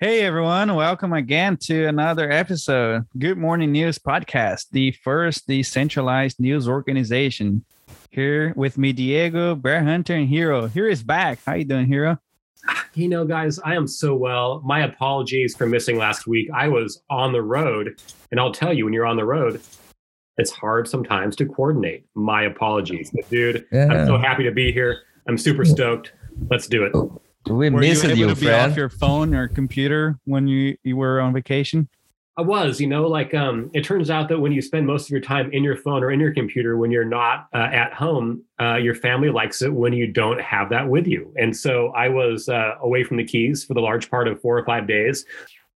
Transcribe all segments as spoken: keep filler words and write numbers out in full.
Hey everyone, welcome again to another episode. Good Morning News Podcast, the first decentralized news organization. Here with me, Diego, Bear Hunter, and Hero. Hero is back. How you doing, Hero? You know, guys, I am so well. My apologies for missing last week. I was on the road, and I'll tell you, when you're on the road, it's hard sometimes to coordinate. My apologies. But dude, yeah. I'm so happy to be here. I'm super stoked. Let's do it. We're were missing you, able you to be friend. Off your phone or computer when you, you were on vacation? I was, you know, like um, it turns out that when you spend most of your time in your phone or in your computer, when you're not uh, at home, uh, your family likes it when you don't have that with you. And so I was uh, away from the keys for the large part of four or five days.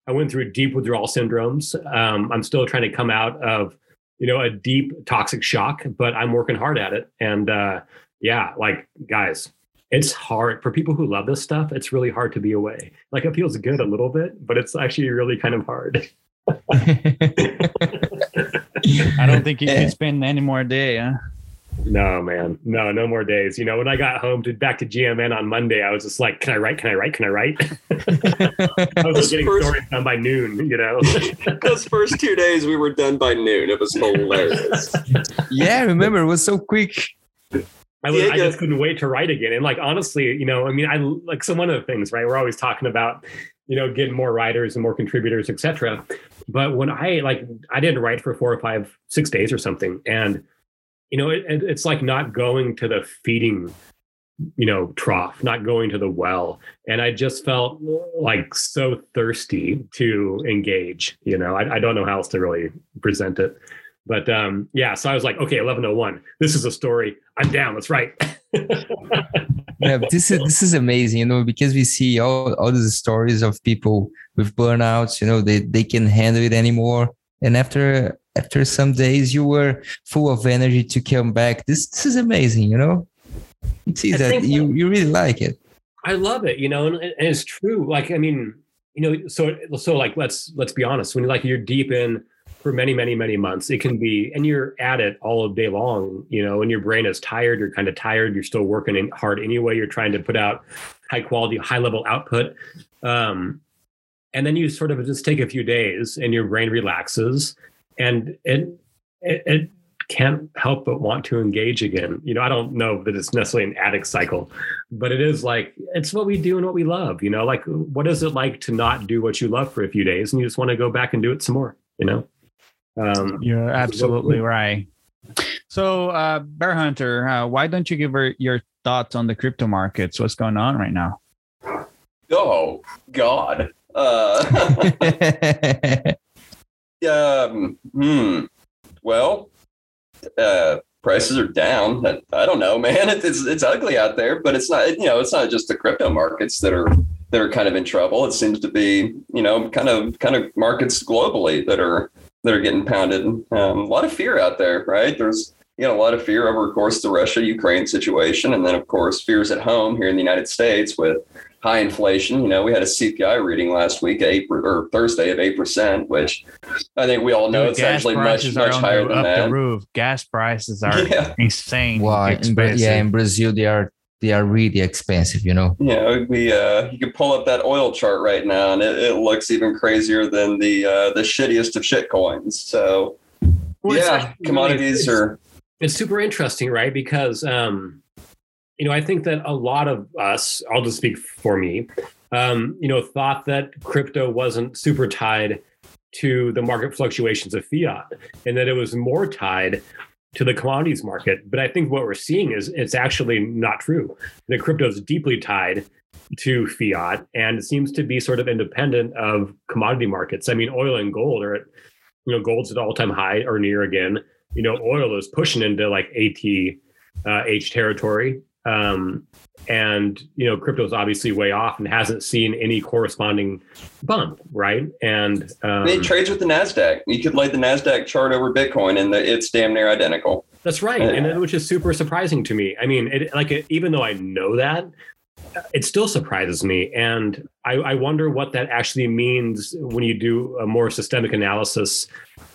I went through deep withdrawal syndromes. Um, I'm still trying to come out of, you know, a deep toxic shock, but I'm working hard at it. And uh, yeah, like guys, it's hard for people who love this stuff. It's really hard to be away. Like it feels good a little bit, but it's actually really kind of hard. I don't think you can spend any more day, huh? No, man. No, no more days. You know, when I got home to back to G M N on Monday, I was just like, can I write? Can I write? Can I write? I was getting first, stories done by noon, you know. Those first two days we were done by noon. It was hilarious. Yeah, remember, it was so quick. I, was, I just couldn't wait to write again. And like, honestly, you know, I mean, I like so one of the things, right? We're always talking about, you know, getting more writers and more contributors, et cetera. But when I like, I didn't write for four or five, six days or something. And, you know, it, it, it's like not going to the feeding, you know, trough, not going to the well. And I just felt like so thirsty to engage, you know, I, I don't know how else to really present it. But um, yeah, so I was like, okay, eleven oh one. This is a story. I'm down. Let's write. Yeah, this is this is amazing, you know, because we see all, all these stories of people with burnouts, you know, they, they can't handle it anymore. And after after some days, you were full of energy to come back. This this is amazing, you know. You see that you, you really like it. I love it, you know, and, and it's true. Like, I mean, you know, so so like let's let's be honest. When like you're deep in for many, many, many months, it can be, and you're at it all day long, you know, and your brain is tired, you're kind of tired, you're still working hard anyway, you're trying to put out high quality, high level output. Um, and then you sort of just take a few days and your brain relaxes and it, it, it can't help but want to engage again. You know, I don't know that it's necessarily an addict cycle, but it is like, it's what we do and what we love, you know, like what is it like to not do what you love for a few days and you just want to go back and do it some more, you know? Um, You're absolutely right. So, uh, Bear Hunter, uh, why don't you give her your thoughts on the crypto markets? What's going on right now? Oh, God. Uh, um, hmm. Well, uh, prices are down. I, I don't know, man. It, it's it's ugly out there, but it's not. You know, it's not just the crypto markets that are that are kind of in trouble. It seems to be, you know, kind of kind of markets globally that are. that are getting pounded. Um, a lot of fear out there, right? There's, you know, a lot of fear over, of course, the Russia-Ukraine situation. And then, of course, fears at home here in the United States with high inflation. You know, we had a C P I reading last week, April, or Thursday of eight percent, which I think we all know Dude, it's actually much, much higher than up that. The roof. Gas prices are yeah. insane. Well, in, yeah, in Brazil, they are They are really expensive, you know. Yeah, we uh, you can pull up that oil chart right now, and it, it looks even crazier than the uh, the shittiest of shit coins. So, well, yeah, actually, commodities it's, are. It's super interesting, right? Because um, you know, I think that a lot of us, I'll just speak for me, um, you know, thought that crypto wasn't super tied to the market fluctuations of fiat, and that it was more tied to the commodities market. But I think what we're seeing is it's actually not true. The crypto is deeply tied to fiat and it seems to be sort of independent of commodity markets. I mean, oil and gold are at, you know, gold's at all time high or near again. You know, oil is pushing into like A T H territory. Um, and, you know, crypto is obviously way off and hasn't seen any corresponding bump, right? And um, it trades with the NASDAQ. You could lay the NASDAQ chart over Bitcoin and the, it's damn near identical. That's right. Yeah. And it, which is super surprising to me. I mean, it, like, it, even though I know that, it still surprises me. And I, I wonder what that actually means when you do a more systemic analysis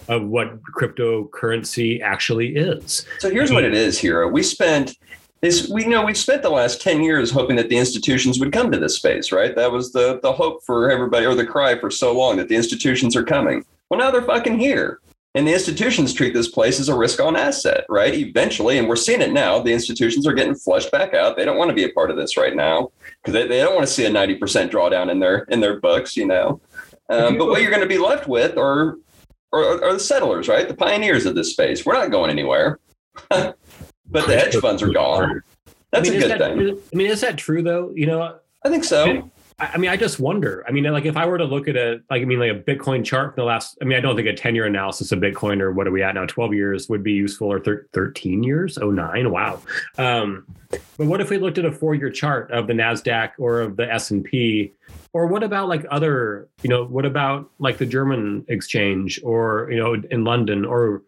of what cryptocurrency actually is. So here's I mean, what it is, Hero. We spent... is we you know we've spent the last ten years hoping that the institutions would come to this space, right? That was the the hope for everybody, or the cry for so long, that the institutions are coming. Well, now they're fucking here. And the institutions treat this place as a risk on asset, right? Eventually, and we're seeing it now, the institutions are getting flushed back out. They don't want to be a part of this right now because they, they don't want to see a ninety percent drawdown in their in their books, you know. Um, but what you're going to be left with are, are, are the settlers, right? The pioneers of this space. We're not going anywhere. But the hedge funds are gone. That's I mean, a good that, thing. I mean, is that true, though? You know, I think so. I mean, I just wonder. I mean, like if I were to look at a, like, I mean, like a Bitcoin chart for the last, I mean, I don't think a ten-year analysis of Bitcoin, or what are we at now, twelve years would be useful, or thirteen years, oh nine, wow. Um, but what if we looked at a four-year chart of the NASDAQ or of the S and P, or what about like other, you know, what about like the German exchange, or, you know, in London, or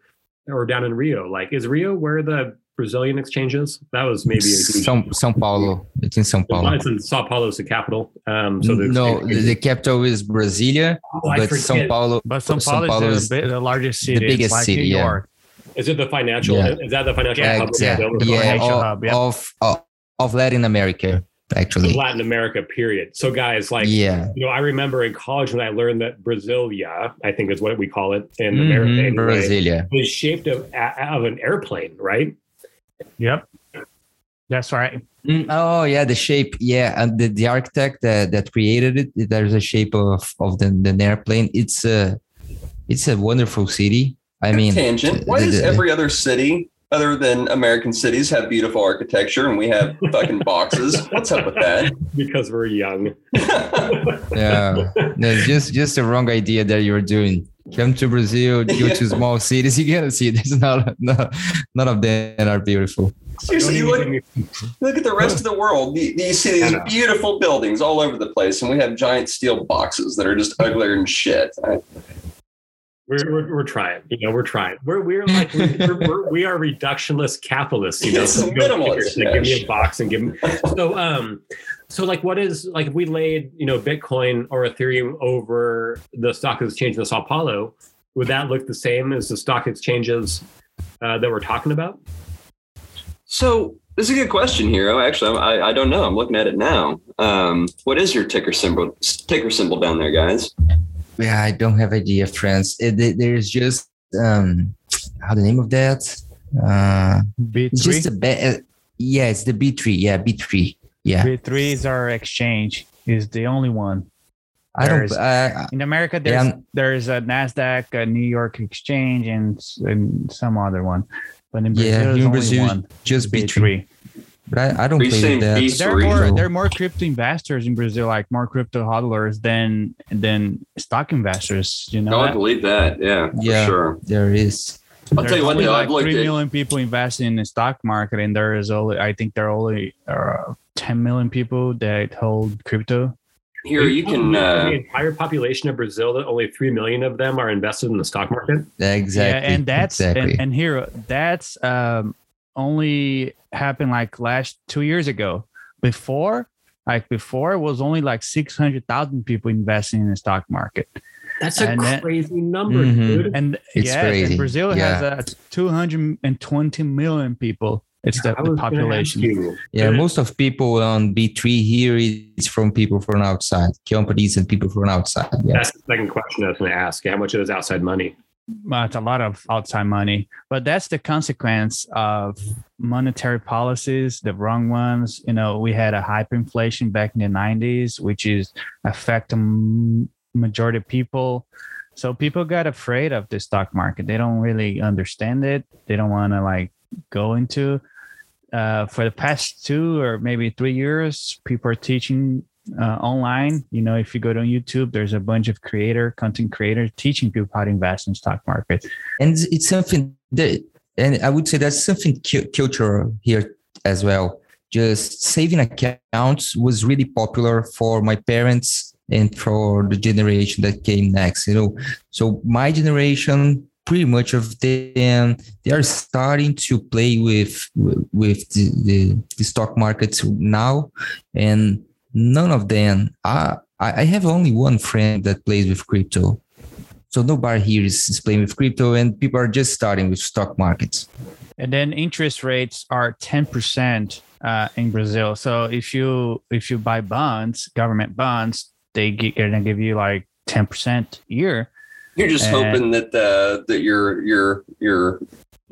or down in Rio? Like, is Rio where the Brazilian exchanges? That was maybe São, São Paulo. It's in São Paulo. It's in São Paulo's the capital. Um, so the no, the capital is Brasilia, oh, but São Paulo. But São Paulo, São Paulo is, is the, the largest city, the biggest like city. New yeah. York. Is it the financial? Yeah. Is that the financial yeah, hub? Exactly. The yeah, all, hub, yeah. Of, of of Latin America, actually. Latin America, period. So guys, like, yeah. you know, I remember in college when I learned that Brasilia, I think is what we call it in mm-hmm, America, anyway, Brasilia is shaped of of an airplane, right? Yep, that's right. Oh yeah, the shape. Yeah, and the, the architect that, that created it. There's a shape of of the, the airplane. It's a it's a wonderful city. I mean, tangent. Why the, the, does every other city other than American cities have beautiful architecture, and we have fucking boxes? What's up with that? Because we're young. Yeah, no, just just the wrong idea that you're doing. Come to Brazil, go yeah. to small cities. You gotta see there's not, not none of them are beautiful. Seriously, you look, look at the rest of the world. You, you see these beautiful buildings all over the place, and we have giant steel boxes that are just uglier than shit. I, We're, we're we're trying, you know. We're trying. We're we're like we're, we're, we're we are reductionist capitalists, you know. It's so minimalist. Like, give me a box and give me. So um, so like, what is like if we laid, you know, Bitcoin or Ethereum over the stock exchange in Sao Paulo, would that look the same as the stock exchanges uh, that we're talking about? So this is a good question, Hero. Actually, I I don't know. I'm looking at it now. Um, what is your ticker symbol? Ticker symbol down there, guys. Yeah, I don't have idea, friends. It, there's just um, how the name of that? Uh, B three. Just a be- uh, yeah, it's the B three. Yeah, B three. Yeah, B three is our exchange. Is the only one. I there's, don't. Uh, in America, there's yeah, there's a NASDAQ, a New York exchange, and, and some other one. But in Brazil, yeah, there's only Brazil, one. Just B three. B three. But I, I don't think that there are more, there are more crypto investors in Brazil, like more crypto hodlers than than stock investors. You know, no, I believe that. Yeah, yeah, for sure, there is. I'll There's tell you what, though, like I've looked three million at, people investing in the stock market, and there is only, I think, there are only uh, ten million people that hold crypto. Here, you can. Uh, the entire population of Brazil, that only three million of them are invested in the stock market. Exactly, yeah, and that's exactly. and, and here that's. Um, only happened like last two years ago. Before, like before, it was only like six hundred thousand people investing in the stock market. That's and a that, crazy number, mm-hmm. dude. And it's yeah, crazy. And Brazil yeah. has uh, two hundred twenty million people. It's the, the population. Yeah, most of people on B three here is from people from outside, companies and people from outside. Yeah. That's the second question I was going to ask. How much of it is outside money? It's a lot of outside money, but that's the consequence of monetary policies, the wrong ones. You know, we had a hyperinflation back in the nineties, which is affecting majority of people. So people got afraid of the stock market. They don't really understand it. They don't want to like go into uh, for the past two or maybe three years. People are teaching Uh, online, you know, if you go to YouTube, there's a bunch of creator, content creators teaching people how to invest in stock market. And it's something that, and I would say that's something cu- cultural here as well. Just saving accounts was really popular for my parents and for the generation that came next, you know. So my generation, pretty much of them, they are starting to play with with the, the, the stock markets now. And none of them. I I have only one friend that plays with crypto, So no bar here is, is playing with crypto, and people are just starting with stock markets. And then interest rates are ten percent uh, in Brazil. So if you if you buy bonds, government bonds, they're going to give you like ten percent a year. You're just and hoping that uh, that your your your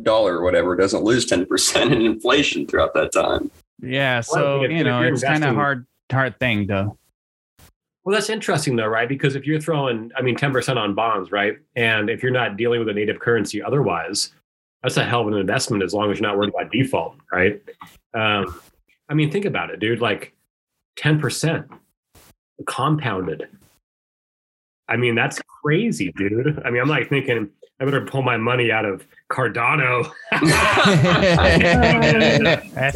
dollar or whatever doesn't lose ten percent in inflation throughout that time. Yeah, so well, you know, it's kind of hard hard thing though. Well, that's interesting though, right? Because if you're throwing, I mean, ten percent on bonds, right? And if you're not dealing with a native currency otherwise, that's a hell of an investment as long as you're not worried about default, right? Um, I mean, think about it, dude, like ten percent compounded. I mean, that's crazy, dude. I mean, I'm like thinking, I better pull my money out of Cardano. that's,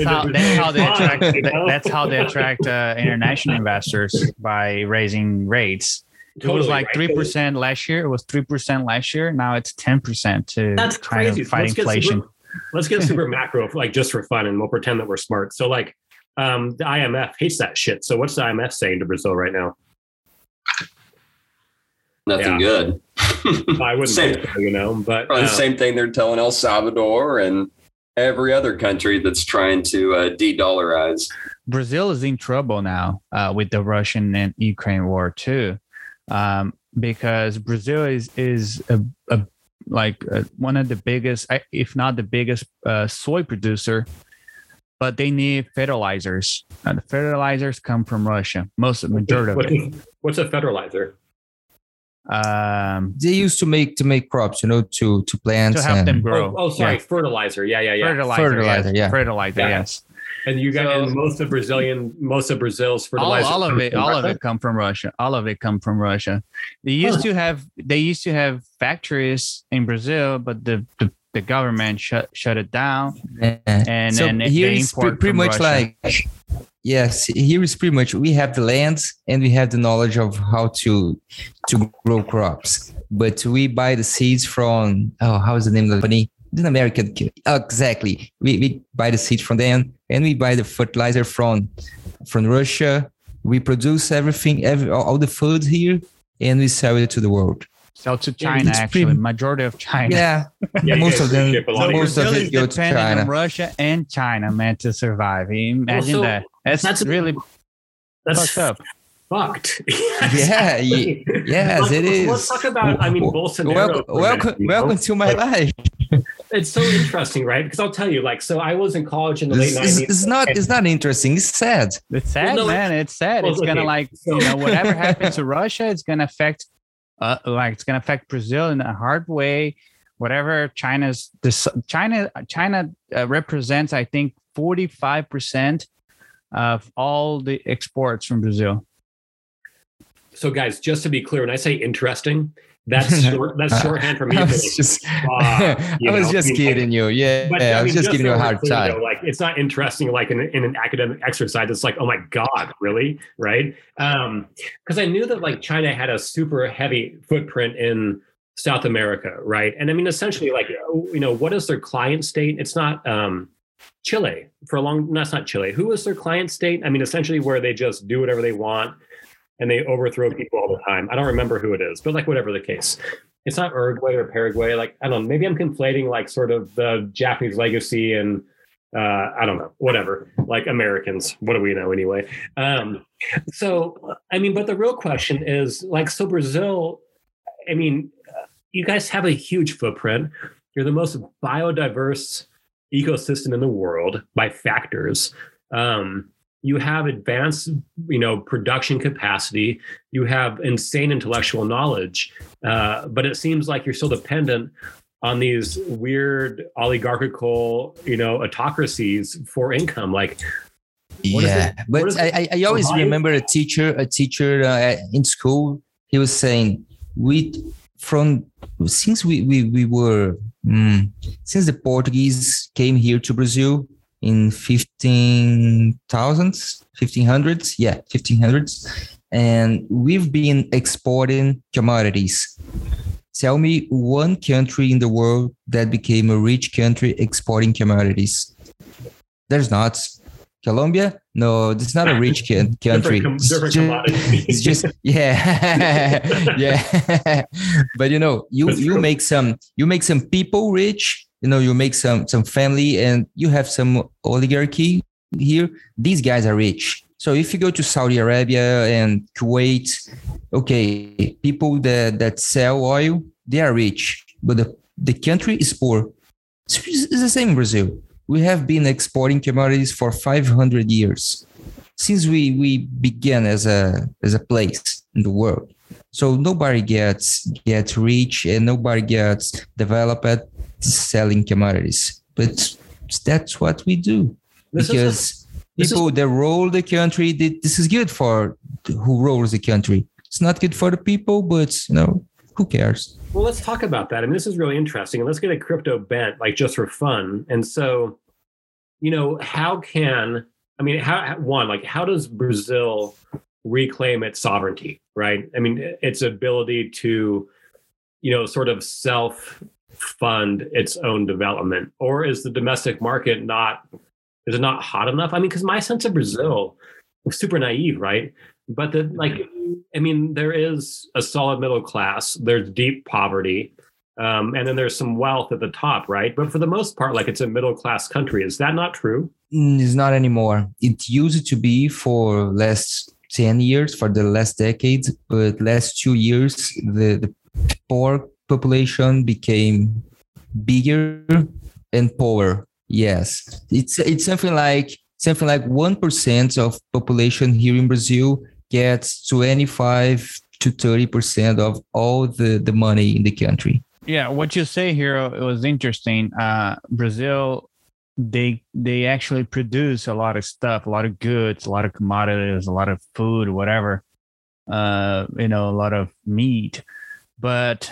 how, that's, how they attract, that's how they attract uh, international investors by raising rates. Totally, it was like three percent last year. It was three percent last year. Now it's ten percent to that's try crazy. To fight let's inflation. Get super, let's get super macro, like just for fun, and we'll pretend that we're smart. So, like, um, the I M F hates that shit. So, what's the I M F saying to Brazil right now? Nothing yeah. good. I wouldn't, same, think so, you know, but uh, the same thing they're telling El Salvador and every other country that's trying to uh, de-dollarize. Brazil is in trouble now uh, with the Russian and Ukraine war too, um, because Brazil is is a, a like a, one of the biggest, if not the biggest, uh, soy producer. But they need fertilizers. Uh, the fertilizers come from Russia, most the majority what, of it. What's a fertilizer? Um, they used to make to make crops, you know, to to plants to help and, them grow. Oh, oh sorry, yeah. fertilizer. Yeah, yeah, yeah. Fertilizer, fertilizer yes. yeah, fertilizer. Yeah. Yes. And you got so, and most of Brazilian, most of Brazil's fertilizer. All, all of it, all Russia? of it come from Russia. All of it come from Russia. They used huh. to have, they used to have factories in Brazil, but the the, the government shut shut it down. Yeah. And so and here is pre- pretty much Russia. like. Yes, here is pretty much we have the lands and we have the knowledge of how to to grow crops, but we buy the seeds from oh, how is the name of the company? An American oh, exactly. We we buy the seeds from them and we buy the fertilizer from from Russia. We produce everything, every all the food here, and we sell it to the world. Sell to China, it's actually, pretty, majority of China. Yeah, yeah most of them. So most of it go to China. On Russia and China, man, to survive. Imagine well, so, that. That's, that's really that's fucked up. Fucked. yeah, yeah, yes, let's, it is. Let's talk about. I mean, Bolsonaro. Welcome, welcome, welcome to my life. It's so interesting, right? Because I'll tell you, like, so I was in college in the late nineties. It's not, it's not interesting. It's sad. It's sad, well, no, man. It's sad. Well, it's gonna okay. like you know whatever happened to Russia, it's gonna affect. Uh, like it's going to affect Brazil in a hard way. Whatever China's this, China China uh, represents, I think forty-five percent of all the exports from Brazil. So, guys, just to be clear, when I say interesting, that's short, that's shorthand for me. I was just, uh, you I was just I mean, kidding like, you. Yeah, but, yeah I, I was mean, just giving you a hard clear, time. Though, like it's not interesting. Like in, in an academic exercise, it's like, oh my god, really? Right? Um, because I knew that like China had a super heavy footprint in South America, right? And I mean, essentially, like you know, what is their client state? It's not um, Chile for a long. That's no, not Chile. Who is their client state? I mean, essentially, where they just do whatever they want. And they overthrow people all the time. I don't remember who it is, but like whatever the case, it's not Uruguay or Paraguay. Like, I don't know, maybe I'm conflating like sort of the Japanese legacy and uh, I don't know, whatever, like Americans, what do we know anyway? Um, so, I mean, but the real question is like, so Brazil, I mean, you guys have a huge footprint. You're the most biodiverse ecosystem in the world by factors. Um, You have advanced, you know, production capacity. You have insane intellectual knowledge, uh, but it seems like you're still dependent on these weird oligarchical, you know, autocracies for income. Like, what yeah, is it, but what is I, I always life? remember a teacher, a teacher uh, in school. He was saying, "We from since we we we were mm, since the Portuguese came here to Brazil." In fifteen thousands, fifteen hundreds, yeah, fifteen hundreds. And we've been exporting commodities. Tell me one country in the world that became a rich country exporting commodities. There's not. Colombia, No, it's not a rich country. Different com- different commodity. It's just, yeah, yeah. But you know, you That's you true. make some you make some people rich. You know, you make some some family, and you have some oligarchy here. These guys are rich. So if you go to Saudi Arabia and Kuwait, okay, people that that sell oil, they are rich, but the the country is poor. It's, it's the same in Brazil. We have been exporting commodities for five hundred years since we, we began as a as a place in the world. So nobody gets gets rich and nobody gets developed selling commodities. But that's what we do. This because a, people is, that rule the country, they, this is good for who rules the country. It's not good for the people, but you know, who cares? Well, let's talk about that. I mean, this is really interesting. And let's get a crypto bent, like just for fun. And so, you know, how can, I mean, how one, like how does Brazil reclaim its sovereignty, right? I mean, its ability to, you know, sort of self-fund its own development, or is the domestic market not, is it not hot enough? I mean, because my sense of Brazil was super naive, right? But the, like, I mean, there is a solid middle class, there's deep poverty, um, and then there's some wealth at the top, right? But for the most part, like, it's a middle class country. Is that not true? It's not anymore. It used to be for last ten years, for the last decade, but last two years, the, the poor population became bigger and poorer. Yes, it's it's something like something like one percent of population here in Brazil gets twenty-five to thirty percent of all the, the money in the country. Yeah, what you say, Hero, it was interesting. Uh, Brazil, they they actually produce a lot of stuff, a lot of goods, a lot of commodities, a lot of food, whatever, uh, you know, a lot of meat. But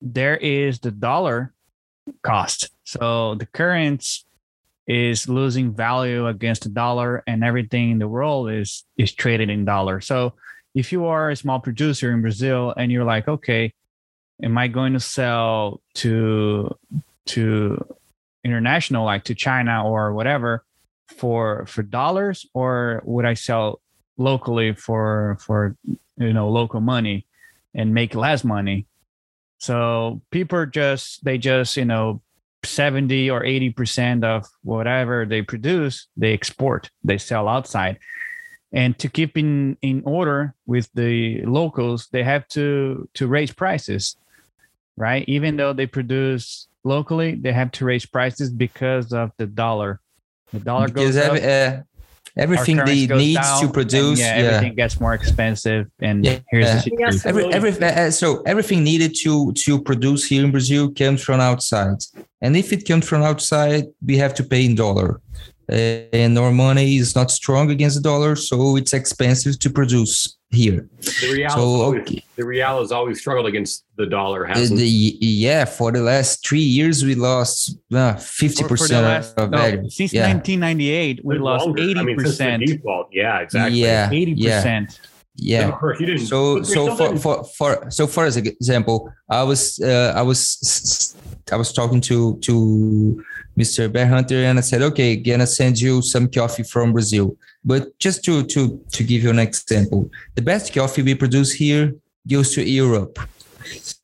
there is the dollar cost. So the currency is losing value against the dollar, and everything in the world is is traded in dollar. So if you are a small producer in Brazil and you're like, okay, am I going to sell to to international, like to China or whatever, for for dollars, or would I sell locally for for you know local money and make less money? So people just they just you know seventy or eighty percent of whatever they produce, they export, they sell outside. And to keep in, in order with the locals, they have to, to raise prices, right? Even though they produce locally, they have to raise prices because of the dollar. The dollar because goes every, up. Uh, everything they need down, to produce. Yeah, yeah, everything gets more expensive. And yeah, here's uh, the situation. Every, every, uh, so everything needed to, to produce here in Brazil comes from outside. And if it comes from outside, we have to pay in dollar. Uh, and our money is not strong against the dollar, so it's expensive to produce here. The real, so, okay. the real has always struggled against the dollar, hasn't uh, the, yeah, for the last three years, we lost uh, fifty percent for, for last, of value. No, since yeah. nineteen ninety-eight, we lost longer. eighty percent. I mean, since the default. Yeah, exactly. Yeah, eighty percent. Yeah. Yeah. So so for, for for so for example, I was uh, I was I was talking to to Mister Bear Hunter, and I said, okay, gonna send you some coffee from Brazil. But just to to to give you an example, the best coffee we produce here goes to Europe.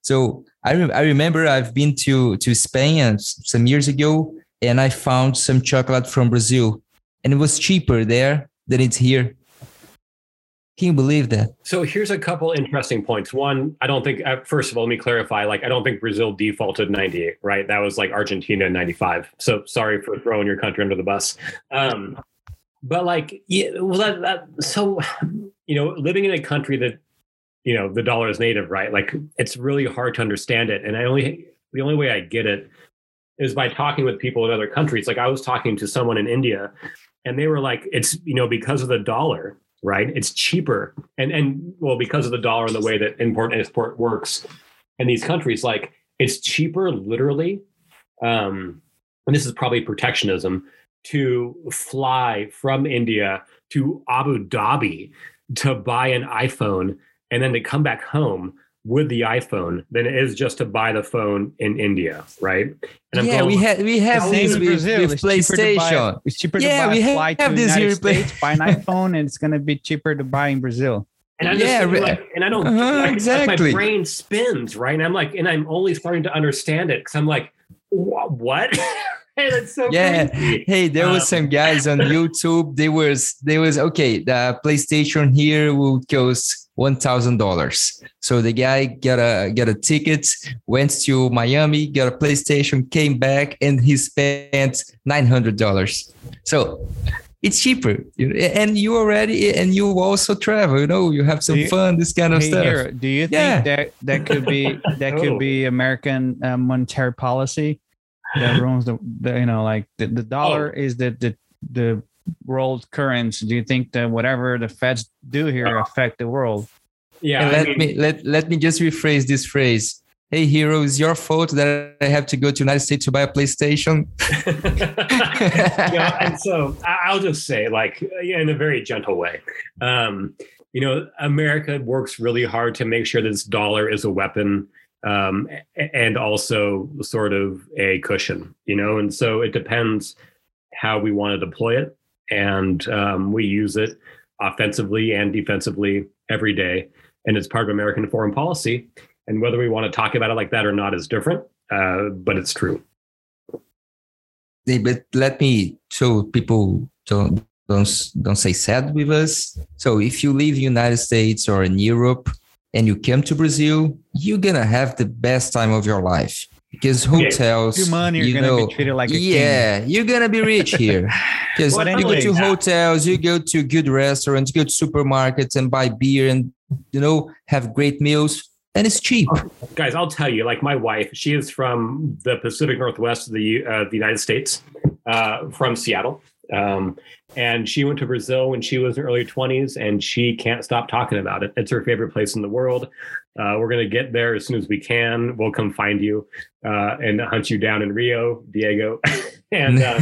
So I re- I remember I've been to to Spain some years ago, and I found some chocolate from Brazil, and it was cheaper there than it's here. Can you believe that? So here's a couple interesting points. One, I don't think, first of all, let me clarify, like, I don't think Brazil defaulted in ninety-eight, right? That was like Argentina in ninety-five. So sorry for throwing your country under the bus. Um, but like, yeah, well, that, that, so, you know, living in a country that, you know, the dollar is native, right? Like, it's really hard to understand it. And I only, the only way I get it is by talking with people in other countries. Like, I was talking to someone in India, and they were like, it's, you know, because of the dollar, right? It's cheaper. And, and well, because of the dollar and the way that import and export works in these countries, like, it's cheaper literally. Um, and this is probably protectionism, to fly from India to Abu Dhabi to buy an iPhone and then to come back home with the iPhone than it is just to buy the phone in India, right? And I'm yeah, we, ha- we have this with, with it's PlayStation. Buy, it's cheaper yeah, to buy we a flight have to the United States, buy an iPhone, and it's going to be cheaper to buy in Brazil. And I yeah, just like, and I don't uh-huh, like, exactly. My brain spins, right? And I'm like, and I'm only starting to understand it because I'm like, what? Hey, that's so yeah. crazy. Hey, there um, was some guys on YouTube. They was they was okay. The PlayStation here will cost one thousand dollars. So the guy got a got a ticket, went to Miami, got a PlayStation, came back, and he spent nine hundred dollars. So. It's cheaper, and you already, and you also travel. You know, you have some you, fun, this kind of hey, stuff. Hero, do you yeah. think that that could be that could be American uh, monetary policy that runs the, the you know like the, the dollar oh. is the the the world currency? Do you think that whatever the Feds do here affect the world? Yeah. And let mean, me let let me just rephrase this phrase. Hey, Hero, it's your fault that I have to go to the United States to buy a PlayStation. You know, and so I'll just say, like, in a very gentle way, um, you know, America works really hard to make sure that this dollar is a weapon um, and also sort of a cushion, you know, and so it depends how we want to deploy it. And um, we use it offensively and defensively every day. And it's part of American foreign policy. And whether we want to talk about it like that or not is different, uh, but it's true. Hey, but let me so people don't don't don't say sad with us. So if you leave the United States or in Europe and you come to Brazil, you're gonna have the best time of your life because hotels, yeah. your money, you're you gonna know, be treated like a yeah, king. You're gonna be rich here because well, you anyway, go to hotels, you go to good restaurants, you go to supermarkets and buy beer and you know have great meals. And it's cheap. Guys, I'll tell you, like my wife, she is from the Pacific Northwest of the, uh, the United States, uh, from Seattle. Um, and she went to Brazil when she was in her early twenties, and she can't stop talking about it. It's her favorite place in the world. Uh, we're going to get there as soon as we can. We'll come find you uh, and hunt you down in Rio, Diego. and uh,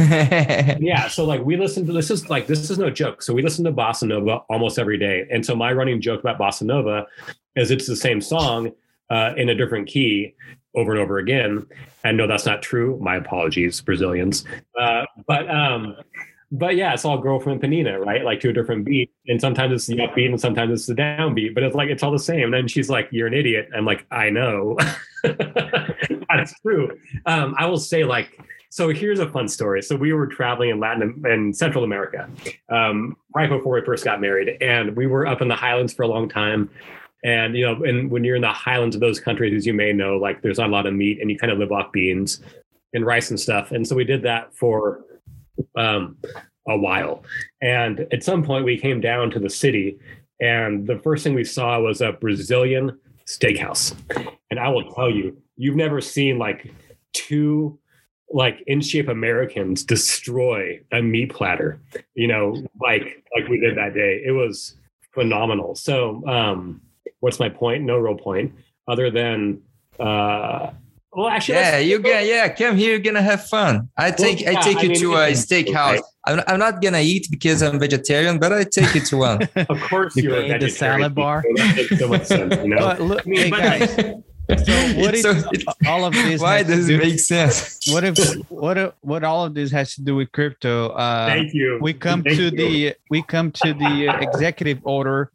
yeah, so like we listen to this is like this is no joke. So we listen to Bossa Nova almost every day. And so my running joke about Bossa Nova is it's the same song uh, in a different key over and over again. And no, that's not true. My apologies, Brazilians. Uh, but um, but yeah, it's all Girl from Ipanema, right? Like to a different beat. And sometimes it's the upbeat and sometimes it's the downbeat, but it's like, it's all the same. And then she's like, you're an idiot. I'm like, I know. That's true. Um, I will say like, so here's a fun story. So we were traveling in Latin and Central America um, right before we first got married. And we were up in the highlands for a long time. And, you know, and when you're in the highlands of those countries, as you may know, like there's not a lot of meat and you kind of live off beans and rice and stuff. And so we did that for um, a while. And at some point we came down to the city and the first thing we saw was a Brazilian steakhouse. And I will tell you, you've never seen like two like in shape Americans destroy a meat platter, you know, like, like we did that day. It was phenomenal. So, um, what's my point? No real point other than, uh, well, actually, yeah, you can, yeah, come here. You're going to have fun. I take, well, yeah, I take I you mean, to a steakhouse. Okay. I'm, I'm not going to eat because I'm vegetarian, but I take you to one. Of course you're a vegetarian. The salad bar. That makes so much sense, you know? But look, hey guys, so what is so, all of this? Why does it do, make sense? What if, what, if, what all of this has to do with crypto? Uh, Thank you. We come Thank to you. the, we come to the executive order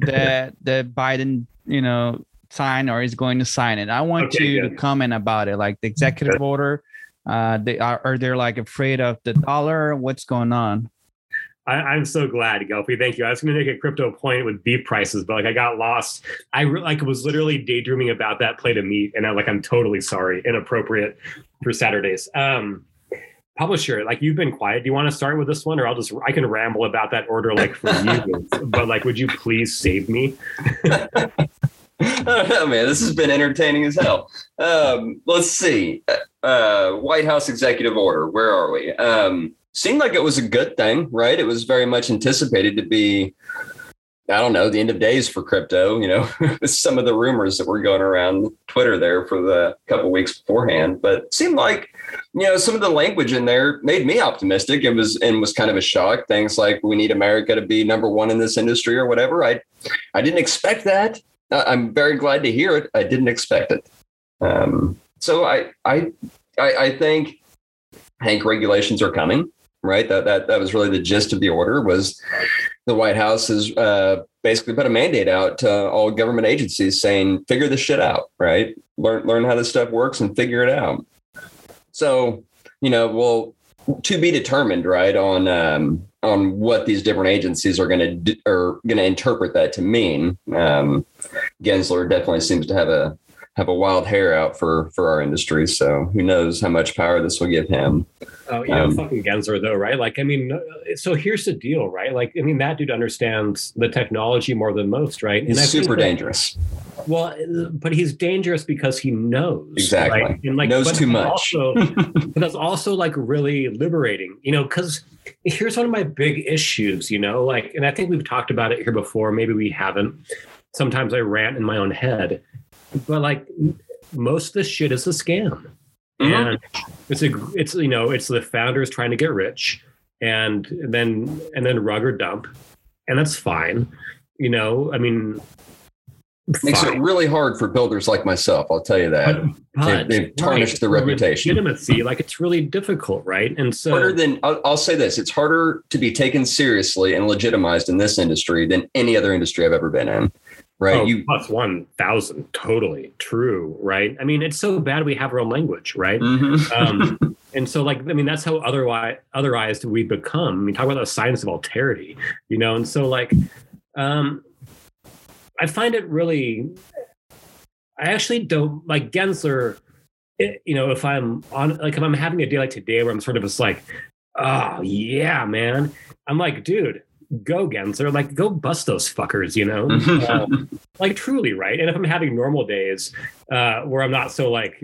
that that Biden, you know, sign or is going to sign it. I want okay, you yeah. to comment about it, like the executive okay. order. Uh, they are are they like afraid of the dollar? What's going on? I, I'm so glad, Gelfi. Thank you. I was going to make a crypto point with beef prices, but like I got lost. I re- like was literally daydreaming about that plate of meat, and I like I'm totally sorry. Inappropriate for Saturdays. Um, Publisher, like you've been quiet. Do you want to start with this one, or I'll just I can ramble about that order like for you? But like, would you please save me? Oh, man, this has been entertaining as hell. Um, let's see. Uh, White House executive order. Where are we? Um, seemed like it was a good thing, right? It was very much anticipated to be, I don't know, the end of days for crypto, you know, some of the rumors that were going around Twitter there for the couple weeks beforehand. But it seemed like, you know, some of the language in there made me optimistic. It was and was kind of a shock. Things like we need America to be number one in this industry or whatever. I I didn't expect that. I'm very glad to hear it. I didn't expect it. Um, so I, I, I, I think, I think regulations are coming, right? That, that, that was really the gist of the order, was the White House has uh, basically put a mandate out to all government agencies saying, figure this shit out, right? Learn, learn how this stuff works and figure it out. So, you know, we'll, to be determined, right, on um, on what these different agencies are going to do, are going to interpret that to mean. Um, Gensler definitely seems to have a have a wild hair out for for our industry, so who knows how much power this will give him. Oh, you know, um, fucking Gensler, though, right? Like, I mean, so here's the deal, right? Like, I mean, that dude understands the technology more than most, right? He's super dangerous. Well, but he's dangerous because he knows. Exactly. Right? And like, knows too much. Also, but that's also like really liberating, you know, because here's one of my big issues, you know, like, and I think we've talked about it here before. Maybe we haven't. Sometimes I rant in my own head, but like most of this shit is a scam. Mm-hmm. And it's, a, it's, you know, it's the founders trying to get rich and then, and then rug or dump. And that's fine. You know, I mean, makes fine. It really hard for builders like myself. I'll tell you that. But, they, they've tarnished right, the reputation. Legitimacy, like it's really difficult, right? And so harder than I'll, I'll say this: it's harder to be taken seriously and legitimized in this industry than any other industry I've ever been in. Right? Oh, you plus one thousand, totally true. Right? I mean, it's so bad we have our own language, right? Mm-hmm. Um, and so, like, I mean, that's how otherwise otherized we become. I mean, talk about the science of alterity, you know? And so, like. Um, I find it really, I actually don't, like Gensler, it, you know, if I'm on, like if I'm having a day like today where I'm sort of just like, oh yeah, man. I'm like, dude, go Gensler, like go bust those fuckers, you know, um, like truly, right? And if I'm having normal days uh, where I'm not so like,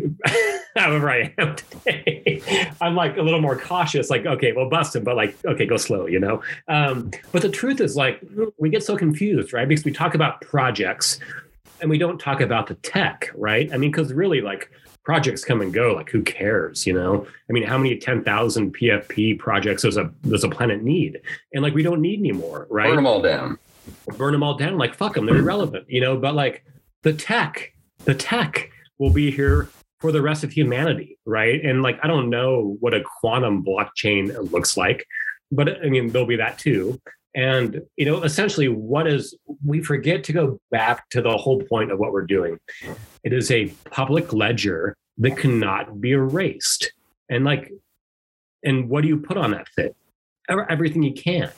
however I am today, I'm like a little more cautious, like, okay, well bust him, but like, okay, go slow, you know? Um, but the truth is like, we get so confused, right? Because we talk about projects and we don't talk about the tech, right? I mean, cause really like projects come and go, like who cares, you know? I mean, how many ten thousand P F P projects does a, does a planet need? And like, we don't need any more, right? Burn them all down. Burn them all down. Like, fuck them, they're irrelevant, you know? But like the tech, the tech will be here for the rest of humanity, right? And like, I don't know what a quantum blockchain looks like, but I mean, there'll be that too. And, you know, essentially what is, we forget to go back to the whole point of what we're doing. It is a public ledger that cannot be erased. And like, and what do you put on that thing? Everything you can.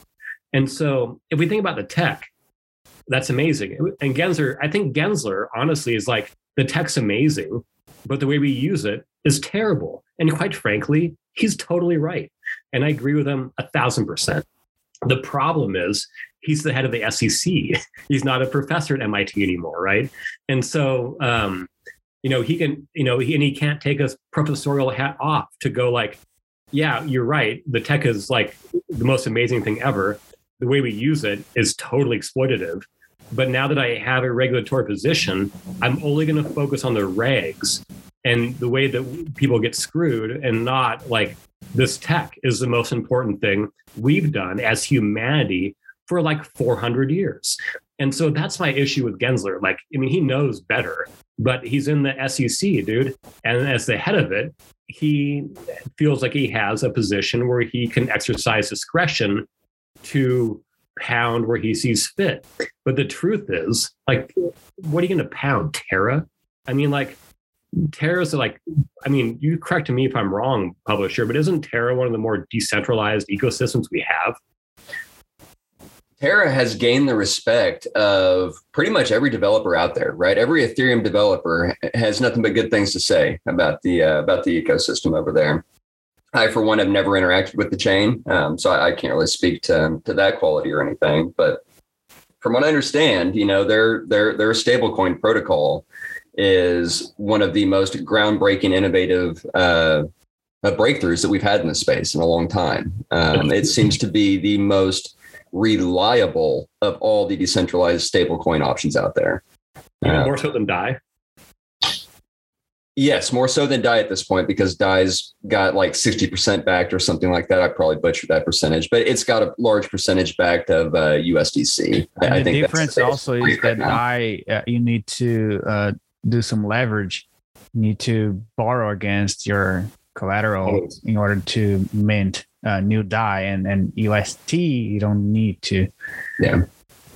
And so if we think about the tech, that's amazing. And Gensler, I think Gensler honestly is like, the tech's amazing, but the way we use it is terrible. And quite frankly, he's totally right. And I agree with him a thousand percent. The problem is he's the head of the S E C. He's not a professor at M I T anymore, right? And so, um, you know, he can, you know, he, and he can't take his professorial hat off to go like, yeah, you're right. The tech is like the most amazing thing ever. The way we use it is totally exploitative. But now that I have a regulatory position, I'm only going to focus on the regs and the way that people get screwed and not like this tech is the most important thing we've done as humanity for like four hundred years. And so that's my issue with Gensler. Like, I mean, he knows better, but he's in the S E C, dude. And as the head of it, he feels like he has a position where he can exercise discretion to pound where he sees fit. But the truth is, like, what are you going to pound, Terra? I mean, like, Terra's like, I mean, you correct me if I'm wrong, publisher, but isn't Terra one of the more decentralized ecosystems we have? Terra has gained the respect of pretty much every developer out there, right? Every Ethereum developer has nothing but good things to say about the uh, about the ecosystem over there. I, for one, have never interacted with the chain, um, so I, I can't really speak to to that quality or anything. But from what I understand, you know, their their their stablecoin protocol is one of the most groundbreaking, innovative uh, breakthroughs that we've had in this space in a long time. Um, it seems to be the most reliable of all the decentralized stablecoin options out there. Even uh, more so than D A I. Yes, more so than D A I at this point, because D A I's got like sixty percent backed or something like that. I probably butchered that percentage, but it's got a large percentage backed of uh, U S D C. And I the think difference that's the also is that right D A I, uh, you need to uh, do some leverage. You need to borrow against your collateral in order to mint uh, new D A I, and, and U S T, you don't need to. Yeah.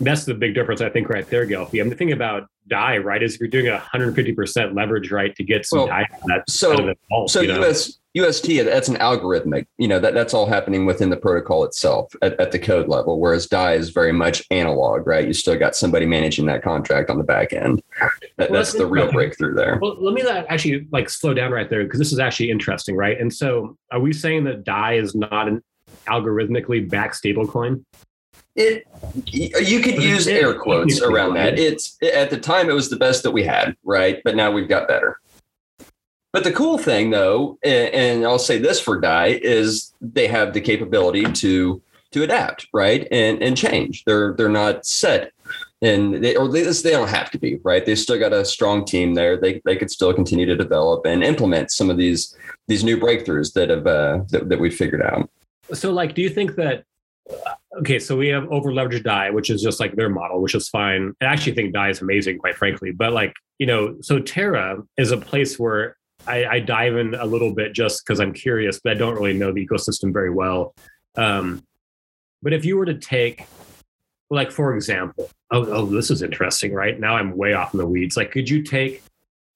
That's the big difference, I think, right there, Gelfi. I'm thinking about D A I, right, is you're doing a one hundred fifty percent leverage, right, to get some well, D A I out of that. So, out of the vault, so you know? U S, U S T, that's an algorithmic, you know, that, that's all happening within the protocol itself at, at the code level, whereas D A I is very much analog, right? You still got somebody managing that contract on the back end. That, well, that's the real breakthrough there. Well, let me actually like slow down right there, because this is actually interesting, right? And so are we saying that D A I is not an algorithmically backed stablecoin? It, you could use air quotes around that. It's at the time it was the best that we had, right? But now we've got better. But the cool thing, though, and I'll say this for D A I, is they have the capability to to adapt, right, and and change. They're they're not set, and they or they, they don't have to be, right? They've still got a strong team there. They they could still continue to develop and implement some of these these new breakthroughs that have uh, that, that we've figured out. So, like, do you think that? Okay, so we have over-leveraged D A I, which is just like their model, which is fine. I actually think D A I is amazing, quite frankly. But like, you know, so Terra is a place where I, I dive in a little bit just because I'm curious, but I don't really know the ecosystem very well. Um, but if you were to take, like, for example, oh, oh, this is interesting, right? Now I'm way off in the weeds. Like, could you take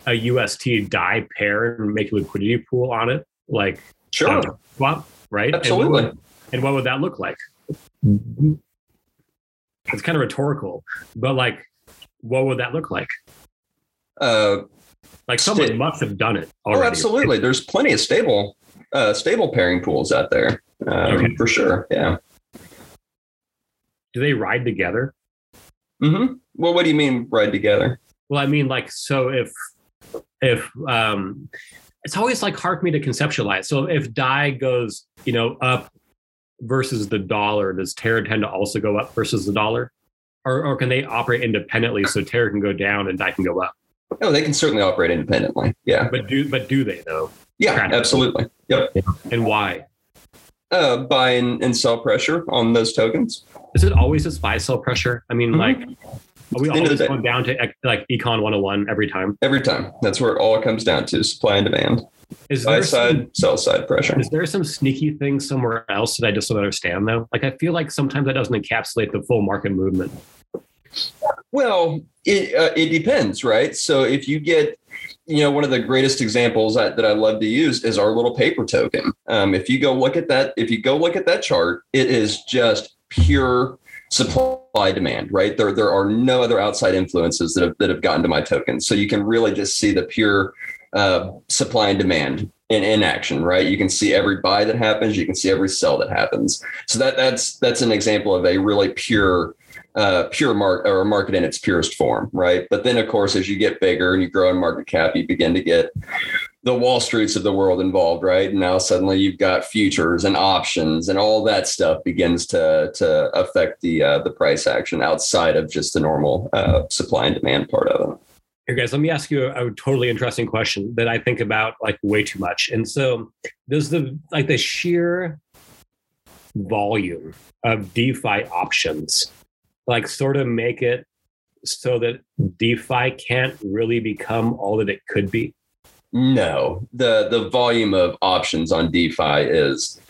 a U S T D A I pair and make a liquidity pool on it? Like, sure. Um, swap, right? Absolutely. And what, and what would that look like? It's kind of rhetorical, but like, what would that look like? Uh, like someone sta- must have done it already. Oh, absolutely. There's plenty of stable, uh, stable pairing pools out there, um, okay. for sure. Yeah. Do they ride together? Mm-hmm. Well, what do you mean ride together? Well, I mean, like, so if if um, it's always like hard for me to conceptualize. So if D A I goes, you know, up versus the dollar, does Terra tend to also go up versus the dollar? Or, or can they operate independently so Terra can go down and D A I can go up? No, they can certainly operate independently. Yeah. But do but do they, though? Yeah, absolutely. Yep. And why? Uh, buy and, and sell pressure on those tokens. Is it always just buy sell pressure? I mean, mm-hmm. like, are we always going down to like Econ one oh one every time? Every time. That's where it all comes down to, supply and demand. Is there buy side, some, sell side pressure. Is there some sneaky thing somewhere else that I just don't understand, though? Like, I feel like sometimes that doesn't encapsulate the full market movement. Well, it uh, it depends, right? So if you get, you know, one of the greatest examples that, that I love to use is our little paper token. Um, if you go look at that, if you go look at that chart, it is just pure supply demand, right? There there are no other outside influences that have that have gotten to my token. So you can really just see the pure Uh, supply and demand in, in action, right? You can see every buy that happens. You can see every sell that happens. So that that's that's an example of a really pure, uh, pure market or market in its purest form, right? But then, of course, as you get bigger and you grow in market cap, you begin to get the Wall Streets of the world involved, right? And now suddenly you've got futures and options and all that stuff begins to to affect the uh, the price action outside of just the normal uh, supply and demand part of it. Here, guys, let me ask you a, a totally interesting question that I think about like way too much. And so there's the like the sheer volume of DeFi options, like sort of make it so that DeFi can't really become all that it could be. No, the the volume of options on DeFi is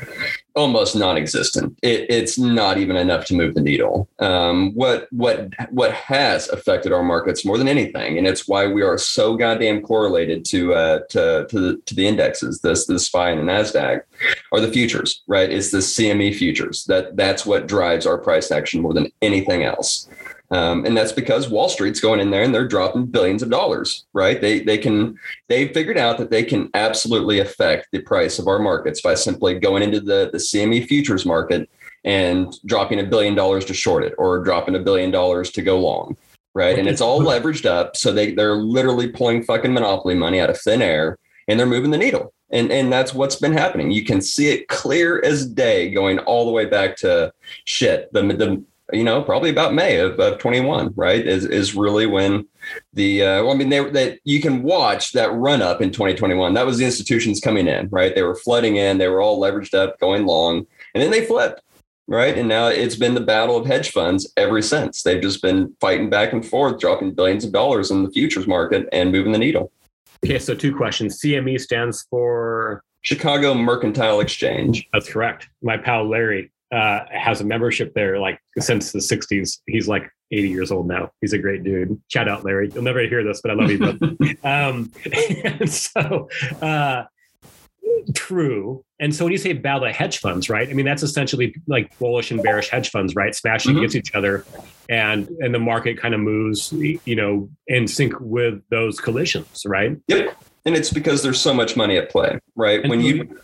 almost non-existent. It, it's not even enough to move the needle. Um, what what what has affected our markets more than anything, and it's why we are so goddamn correlated to uh, to to the, to the indexes, this the S and P and the NASDAQ, are the futures, right? It's the C M E futures that that's what drives our price action more than anything else. Um, and that's because Wall Street's going in there and they're dropping billions of dollars, right? They they can they figured out that they can absolutely affect the price of our markets by simply going into the, the C M E futures market and dropping a billion dollars to short it or dropping a billion dollars to go long, right? And it's all leveraged up. So they, they're literally pulling fucking monopoly money out of thin air and they're moving the needle. And and that's what's been happening. You can see it clear as day going all the way back to shit, the the you know, probably about May of, of twenty-one, right, is is really when the, uh, well, I mean, they, they, you can watch that run up in twenty twenty-one. That was the institutions coming in, right? They were flooding in, they were all leveraged up, going long, and then they flipped, right? And now it's been the battle of hedge funds ever since. They've just been fighting back and forth, dropping billions of dollars in the futures market and moving the needle. Okay, so two questions. C M E stands for? Chicago Mercantile Exchange. That's correct. My pal Larry uh, has a membership there like since the sixties. He's like eighty years old now. He's a great dude. Shout out, Larry. You'll never hear this, but I love you, brother. um, and so, uh, true. And so when you say battle of hedge funds, right? I mean, that's essentially like bullish and bearish hedge funds, right? Smashing mm-hmm. against each other, and and the market kind of moves, you know, in sync with those collisions, right? Yep. And it's because there's so much money at play, right? When you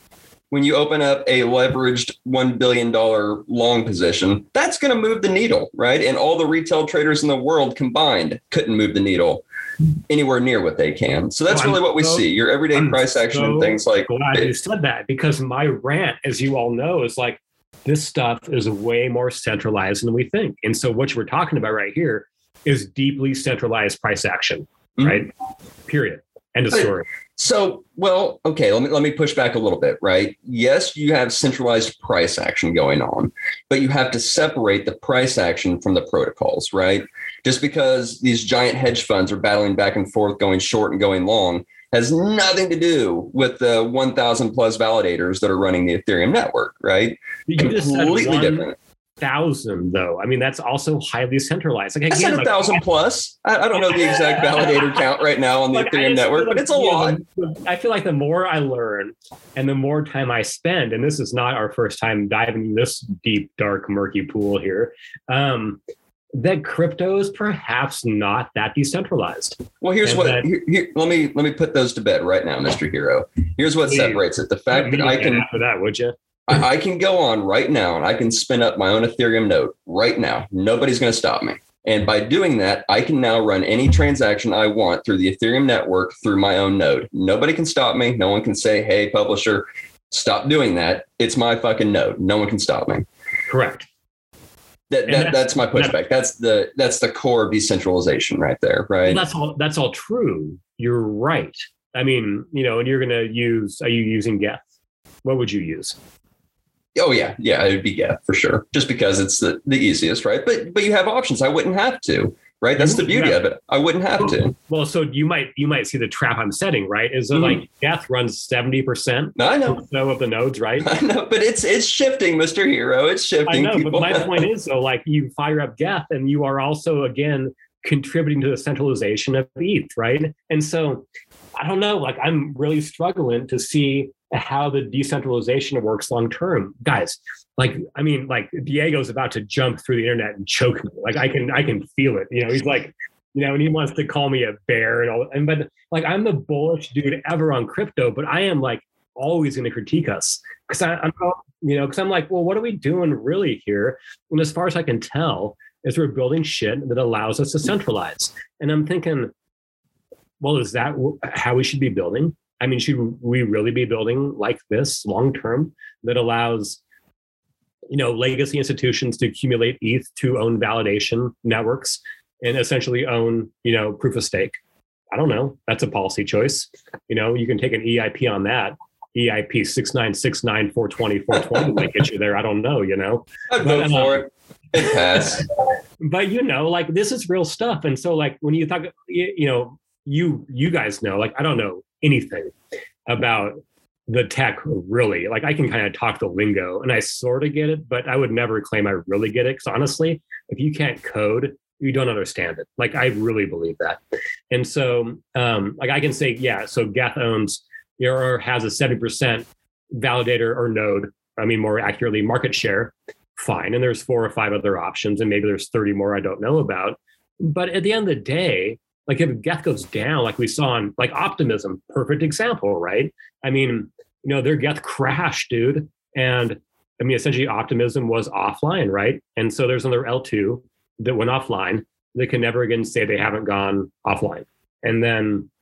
when you open up a leveraged one billion dollars long position, that's going to move the needle, right? And all the retail traders in the world combined couldn't move the needle anywhere near what they can. So that's well, really I'm what we so, see, your everyday I'm price action so and things like that. Glad you said that, because my rant, as you all know, is like, this stuff is way more centralized than we think. And so what we're talking about right here is deeply centralized price action, mm-hmm. right? Period. End of story. So, well, okay, let me let me push back a little bit, right? Yes, you have centralized price action going on, but you have to separate the price action from the protocols, right? Just because these giant hedge funds are battling back and forth, going short and going long, has nothing to do with the one thousand plus validators that are running the Ethereum network, right? You completely just said one different. Thousand though. I mean, that's also highly centralized. Like again, I said a like, thousand plus. I, I don't know the exact validator count right now on the like, Ethereum network, like, but it's a lot. Know, I feel like the more I learn and the more time I spend, and this is not our first time diving this deep, dark, murky pool here, um, that crypto is perhaps not that decentralized. Well, here's and what, that, here, here, let me let me put those to bed right now, Mister Hero. Here's what separates it. The fact that I can... After that, would you? I can go on right now and I can spin up my own Ethereum node right now. Nobody's going to stop me. And by doing that, I can now run any transaction I want through the Ethereum network through my own node. Nobody can stop me. No one can say, hey, publisher, stop doing that. It's my fucking node. No one can stop me. Correct. That, that that's, that's my pushback. That's the that's the core of decentralization right there. Right. Well, that's all. That's all true. You're right. I mean, you know, and you're going to use. Are you using Geth? What would you use? Oh, yeah. Yeah, it would be Geth for sure. Just because it's the, the easiest, right? But but you have options. I wouldn't have to, right? That's the beauty yeah. of it. I wouldn't have to. Well, so you might you might see the trap I'm setting, right? Is that mm-hmm. like Geth runs seventy percent I know. So of the nodes, right? I know, but it's it's shifting, Mister Hero. It's shifting. I know, people. But my point is, though, like you fire up Geth and you are also, again, contributing to the centralization of E T H, right? And so, I don't know, like I'm really struggling to see how the decentralization works long term, guys. Like, I mean, like Diego's about to jump through the internet and choke me. Like, I can, I can feel it. You know, he's like, you know, and he wants to call me a bear and all. And but like, I'm the bullish dude ever on crypto, but I am like always going to critique us because I'm, you know, because I'm like, well, what are we doing really here? And as far as I can tell, is we're building shit that allows us to centralize. And I'm thinking, well, is that how we should be building? I mean, should we really be building like this long-term that allows, you know, legacy institutions to accumulate E T H to own validation networks and essentially own, you know, proof of stake? I don't know. That's a policy choice. You know, you can take an E I P on that. E I P six nine six nine four two zero four two zero might get you there. I don't know, you know. I'd vote for it. It passed. But, you know, like this is real stuff. And so like when you talk, you, you know, you you guys know, like, I don't know anything about the tech really. Like I can kind of talk the lingo and I sort of get it, but I would never claim I really get it. Cause honestly, if you can't code, you don't understand it. Like I really believe that. And so um, like I can say, yeah, so Geth owns or has a seventy percent validator or node. I mean, more accurately market share. Fine. And there's four or five other options. And maybe there's thirty more I don't know about, but at the end of the day, like if Geth goes down, like we saw in like Optimism, perfect example, right? I mean, you know, their Geth crashed, dude. And I mean, essentially Optimism was offline, right? And so there's another L two that went offline. They can never again say they haven't gone offline. And then,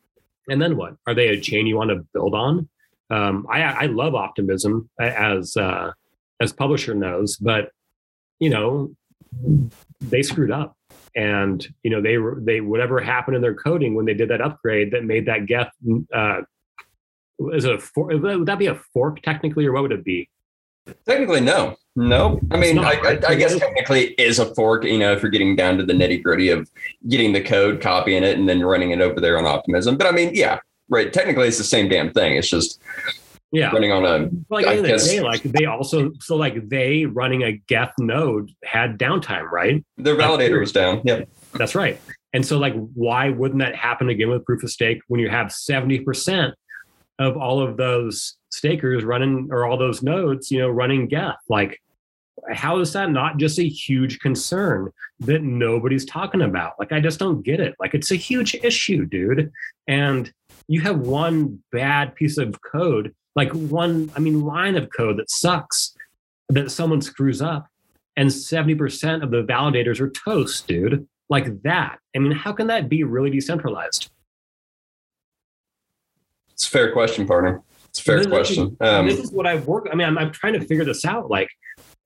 and then what? Are they a chain you want to build on? Um, I, I love Optimism as, uh, as publisher knows, but you know, they screwed up. And, you know, they were, they, whatever happened in their coding when they did that upgrade that made that Geth, uh, is it a fork? Would that be a fork technically, or what would it be? Technically, no, no. I mean, I, I, I guess technically is a fork, you know, if you're getting down to the nitty gritty of getting the code, copying it, and then running it over there on Optimism. But I mean, yeah, right. Technically, it's the same damn thing. It's just yeah, running on a. Like, I guess, the day, like they also so like they running a Geth node had downtime, right? Their validator was down. Yep, that's right. And so, like, why wouldn't that happen again with proof of stake when you have seventy percent of all of those stakers running, or all those nodes, you know, running Geth? Like, how is that not just a huge concern that nobody's talking about? Like, I just don't get it. Like, it's a huge issue, dude. And you have one bad piece of code, like one, I mean, line of code that sucks, that someone screws up, and seventy percent of the validators are toast, dude. Like that. I mean, how can that be really decentralized? It's a fair question, partner. It's a fair this, question. Um, this is what I've worked. I mean, I'm, I'm trying to figure this out. Like,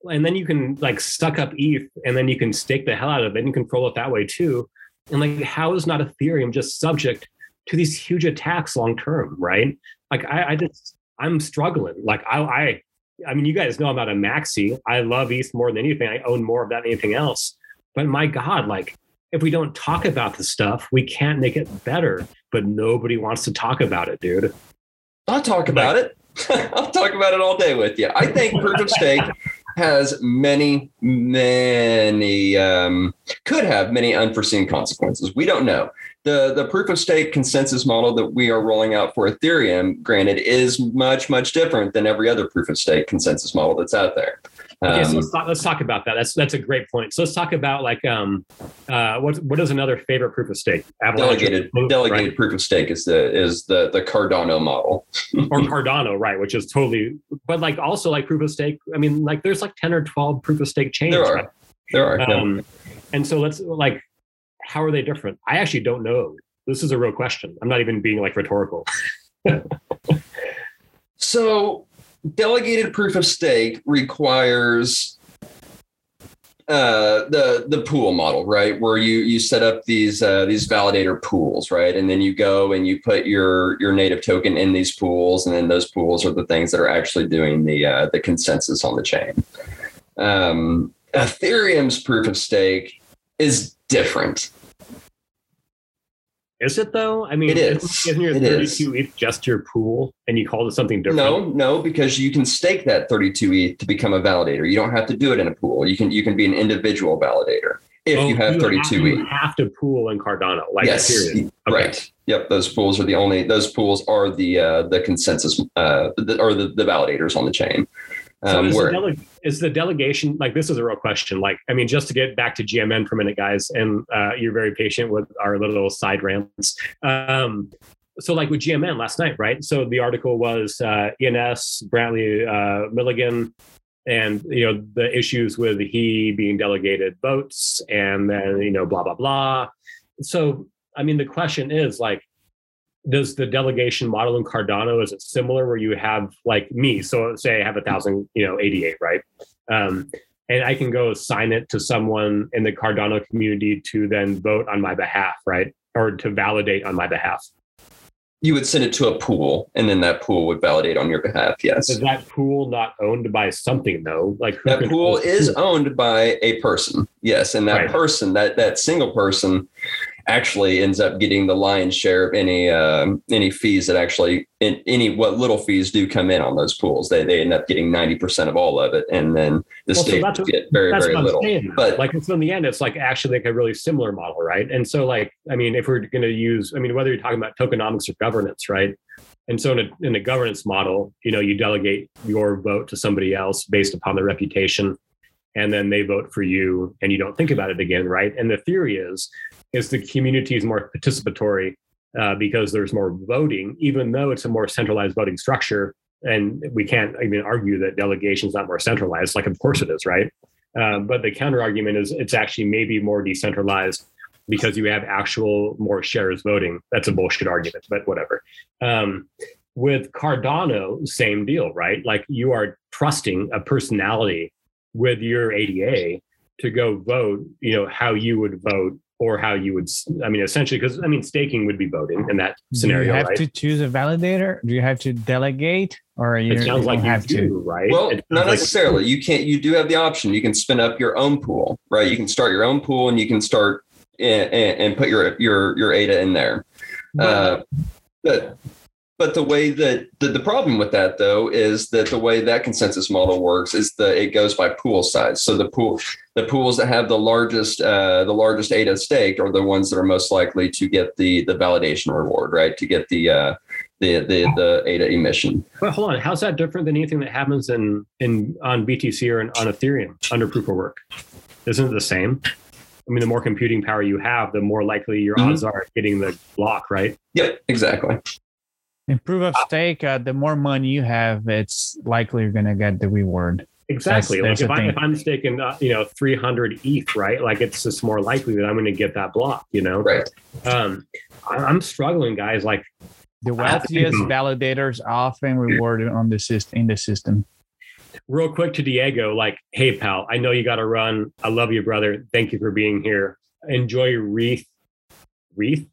and then you can like suck up E T H, and then you can stake the hell out of it and control it that way too. And like, how is not Ethereum just subject to these huge attacks long term, right? Like, I, I just, I'm struggling. Like, I, I, I mean, you guys know I'm not a maxi. I love E T H more than anything. I own more of that than anything else. But my God, like, if we don't talk about the stuff, we can't make it better. But nobody wants to talk about it, dude. I'll talk about like, it. I'll talk about it all day with you. I think proof of stake has many, many, um, could have many unforeseen consequences. We don't know. The the proof of stake consensus model that we are rolling out for Ethereum, granted, is much, much different than every other proof of stake consensus model that's out there. Um, okay, so let's talk, let's talk about that. That's that's a great point. So let's talk about like um, uh, what what is another favorite proof of stake? Avalanche delegated move, delegated right? Proof of stake is the is the the Cardano model or Cardano, right? Which is totally, but like also like proof of stake. I mean, like there's like ten or twelve proof of stake chains. There are, right? there are, um, no. And so let's like, how are they different? I actually don't know. This is a real question. I'm not even being like rhetorical. So. Delegated proof of stake requires uh, the the pool model, right? Where you you set up these uh, these validator pools, right? And then you go and you put your your native token in these pools, and then those pools are the things that are actually doing the uh, the consensus on the chain. Um, Ethereum's proof of stake is different. Is it though? I mean, it is. Isn't your thirty-two E T H just your pool, and you call it something different? No, no, because you can stake that thirty-two E T H to become a validator. You don't have to do it in a pool. You can you can be an individual validator if oh, you have you thirty-two E T H. You have to pool in Cardano, like yes, okay. Right. Yep, those pools are the only. Those pools are the uh, the consensus uh, the, or the, the validators on the chain. So um, is, where, the dele- is the delegation, like this is a real question. Like, I mean, just to get back to G M N for a minute, guys, and uh, you're very patient with our little side rants. Um, so like with G M N last night, right? So the article was uh, E N S, Brantley uh, Milligan, and, you know, the issues with he being delegated votes and then, you know, blah, blah, blah. So, I mean, the question is like, does the delegation model in Cardano, is it similar where you have like me? So say I have a thousand, you know, eighty-eight, right? Um, and I can go sign it to someone in the Cardano community to then vote on my behalf, right? Or to validate on my behalf. You would send it to a pool, and then that pool would validate on your behalf. Yes. Is that pool not owned by something though? Like that pool is owned by a person. Yes. And that right. person, that, that single person actually ends up getting the lion's share of any um, any fees that actually in, any what little fees do come in on those pools. They they end up getting ninety percent of all of it, and then the well, state so get very very little. Saying, but like it's in the end, it's like actually like a really similar model, right? And so like I mean, if we're going to use, I mean, whether you're talking about tokenomics or governance, right? And so in a, in a governance model, you know, you delegate your vote to somebody else based upon their reputation, and then they vote for you, and you don't think about it again, right? And the theory is. Is the community is more participatory uh, because there's more voting, even though it's a more centralized voting structure. And we can't even argue that delegation is not more centralized. Like, of course it is, right? Um, but the counter argument is it's actually maybe more decentralized because you have actual more shares voting. That's a bullshit argument, but whatever. Um, with Cardano, same deal, right? Like you are trusting a personality with your A D A to go vote, you know, how you would vote or how you would, I mean, essentially, because I mean, staking would be voting in that scenario. Do you have right? to choose a validator? Do you have to delegate? Or you it sounds like you have do, to, right? Well, not like necessarily. You can't, you do have the option. You can spin up your own pool, right? You can start your own pool and you can start and, and put your, your, your A D A in there. Right. Uh, but, But the way that the, the problem with that, though, is that the way that consensus model works is that it goes by pool size. So the pool, the pools that have the largest, uh, the largest A D A stake are the ones that are most likely to get the the validation reward, right? To get the uh, the the the A D A emission. But hold on, how's that different than anything that happens in in on B T C or in, on Ethereum under proof of work? Isn't it the same? I mean, the more computing power you have, the more likely your mm-hmm. odds are getting the block, right? Yep, exactly. In proof of stake, uh, the more money you have, it's likely you're going to get the reward. Exactly. That's, that's like if, I, if I'm staking, uh, you know, three hundred E T H, right? Like it's just more likely that I'm going to get that block, you know? Right. Um, I, I'm struggling, guys. Like the wealthiest think, validators often rewarded on the system in the system. Real quick to Diego, like, hey, pal, I know you got to run. I love you, brother. Thank you for being here. Enjoy your wreath. Wreath.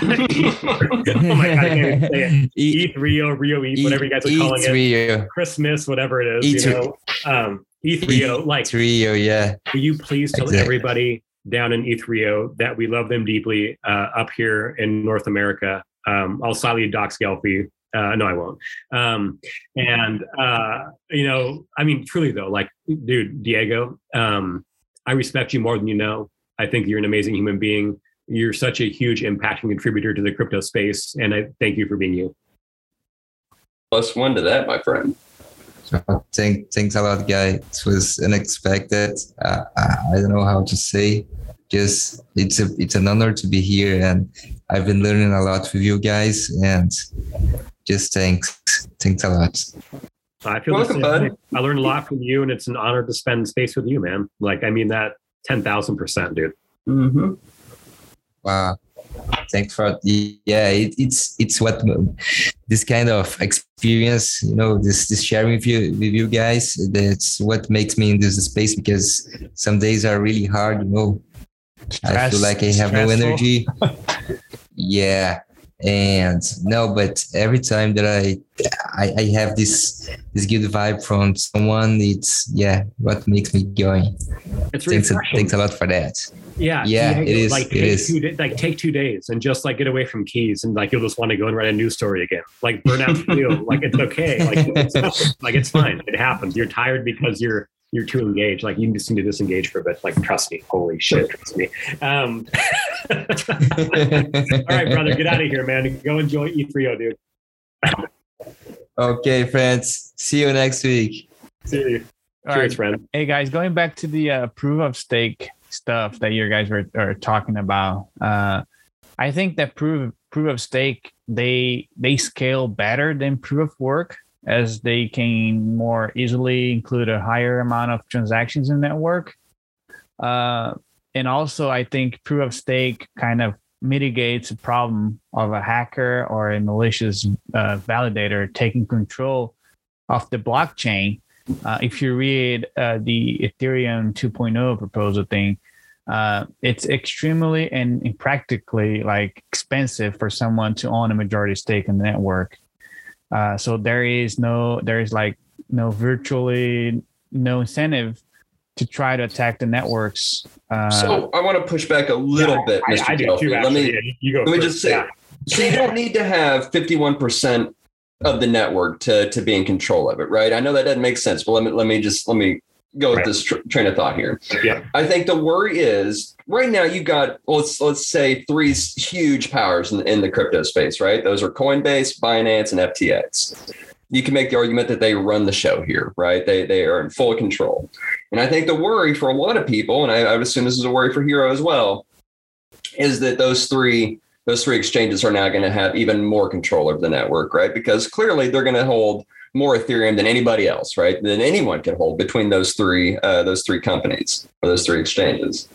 oh my god, I can't even say it. Eat Rio, Rio Eat, whatever you guys are eat calling Rio. It. Christmas, whatever it is, eat you know. Um, Eat Rio, eat like Rio, yeah. Will you please tell exactly. everybody down in Eat Rio that we love them deeply uh, up here in North America? Um, I'll slightly dox Gelfie. Uh, no, I won't. Um, and uh, you know, I mean, truly though, like, dude, Diego, um, I respect you more than you know. I think you're an amazing human being. You're such a huge impact and contributor to the crypto space. And I thank you for being you. Plus one to that, my friend. So, thank, thanks a lot, guy. It was unexpected. Uh, I don't know how to say. Just it's a, it's an honor to be here. And I've been learning a lot with you guys. And just thanks. Thanks a lot. I feel welcome, bud. I learned a lot from you. And it's an honor to spend space with you, man. Like, I mean that ten thousand percent, dude. Mm-hmm. Wow. Thanks for the, yeah, it, it's it's what this kind of experience, you know, this this sharing with you with you guys, that's what makes me in this space, because some days are really hard, you know. Stress, I feel like I have stressful. No energy. Yeah. And no, but every time that I, I I have this this good vibe from someone, it's yeah, what makes me going. It's really thanks, a, thanks a lot for that. Yeah, yeah, Diego, it is. Like, it take is. Two day, like take two days and just like get away from keys, and like you'll just want to go and write a news story again. Like burn out, feel like it's okay. Like it's nothing. Like it's fine. It happens. You're tired because you're. You're too engaged. Like you just need to disengage for a bit. Like, trust me. Holy shit. Trust me. Um, all right, brother, get out of here, man. Go enjoy E three O, dude. Okay, friends. See you next week. See you. All Cheers, right. friend. Hey guys, going back to the uh, proof of stake stuff that you guys were are talking about. Uh, I think that proof proof of stake they they scale better than proof of work, as they can more easily include a higher amount of transactions in network. Uh, and also, I think proof of stake kind of mitigates the problem of a hacker or a malicious uh, validator taking control of the blockchain. Uh, if you read uh, the Ethereum two point oh proposal thing, uh, it's extremely and impractically like expensive for someone to own a majority stake in the network. Uh, so there is no, there is like no virtually no incentive to try to attack the networks. Uh, so I want to push back a little yeah, bit, Mister I, I do too, let me, yeah, you go let me just say, yeah. So you don't need to have fifty-one percent of the network to, to be in control of it, right? I know that doesn't make sense, but let me, let me just, let me go with right. this tr- train of thought here. Yeah. I think the worry is right now you've got, let's, let's say three huge powers in, in the crypto space, right? Those are Coinbase, Binance, and F T X. You can make the argument that they run the show here, right? They they are in full control. And I think the worry for a lot of people, and I, I would assume this is a worry for Hero as well, is that those three those three exchanges are now going to have even more control over the network, right? Because clearly they're going to hold more Ethereum than anybody else, right? Than anyone can hold between those three, uh, those three companies or those three exchanges,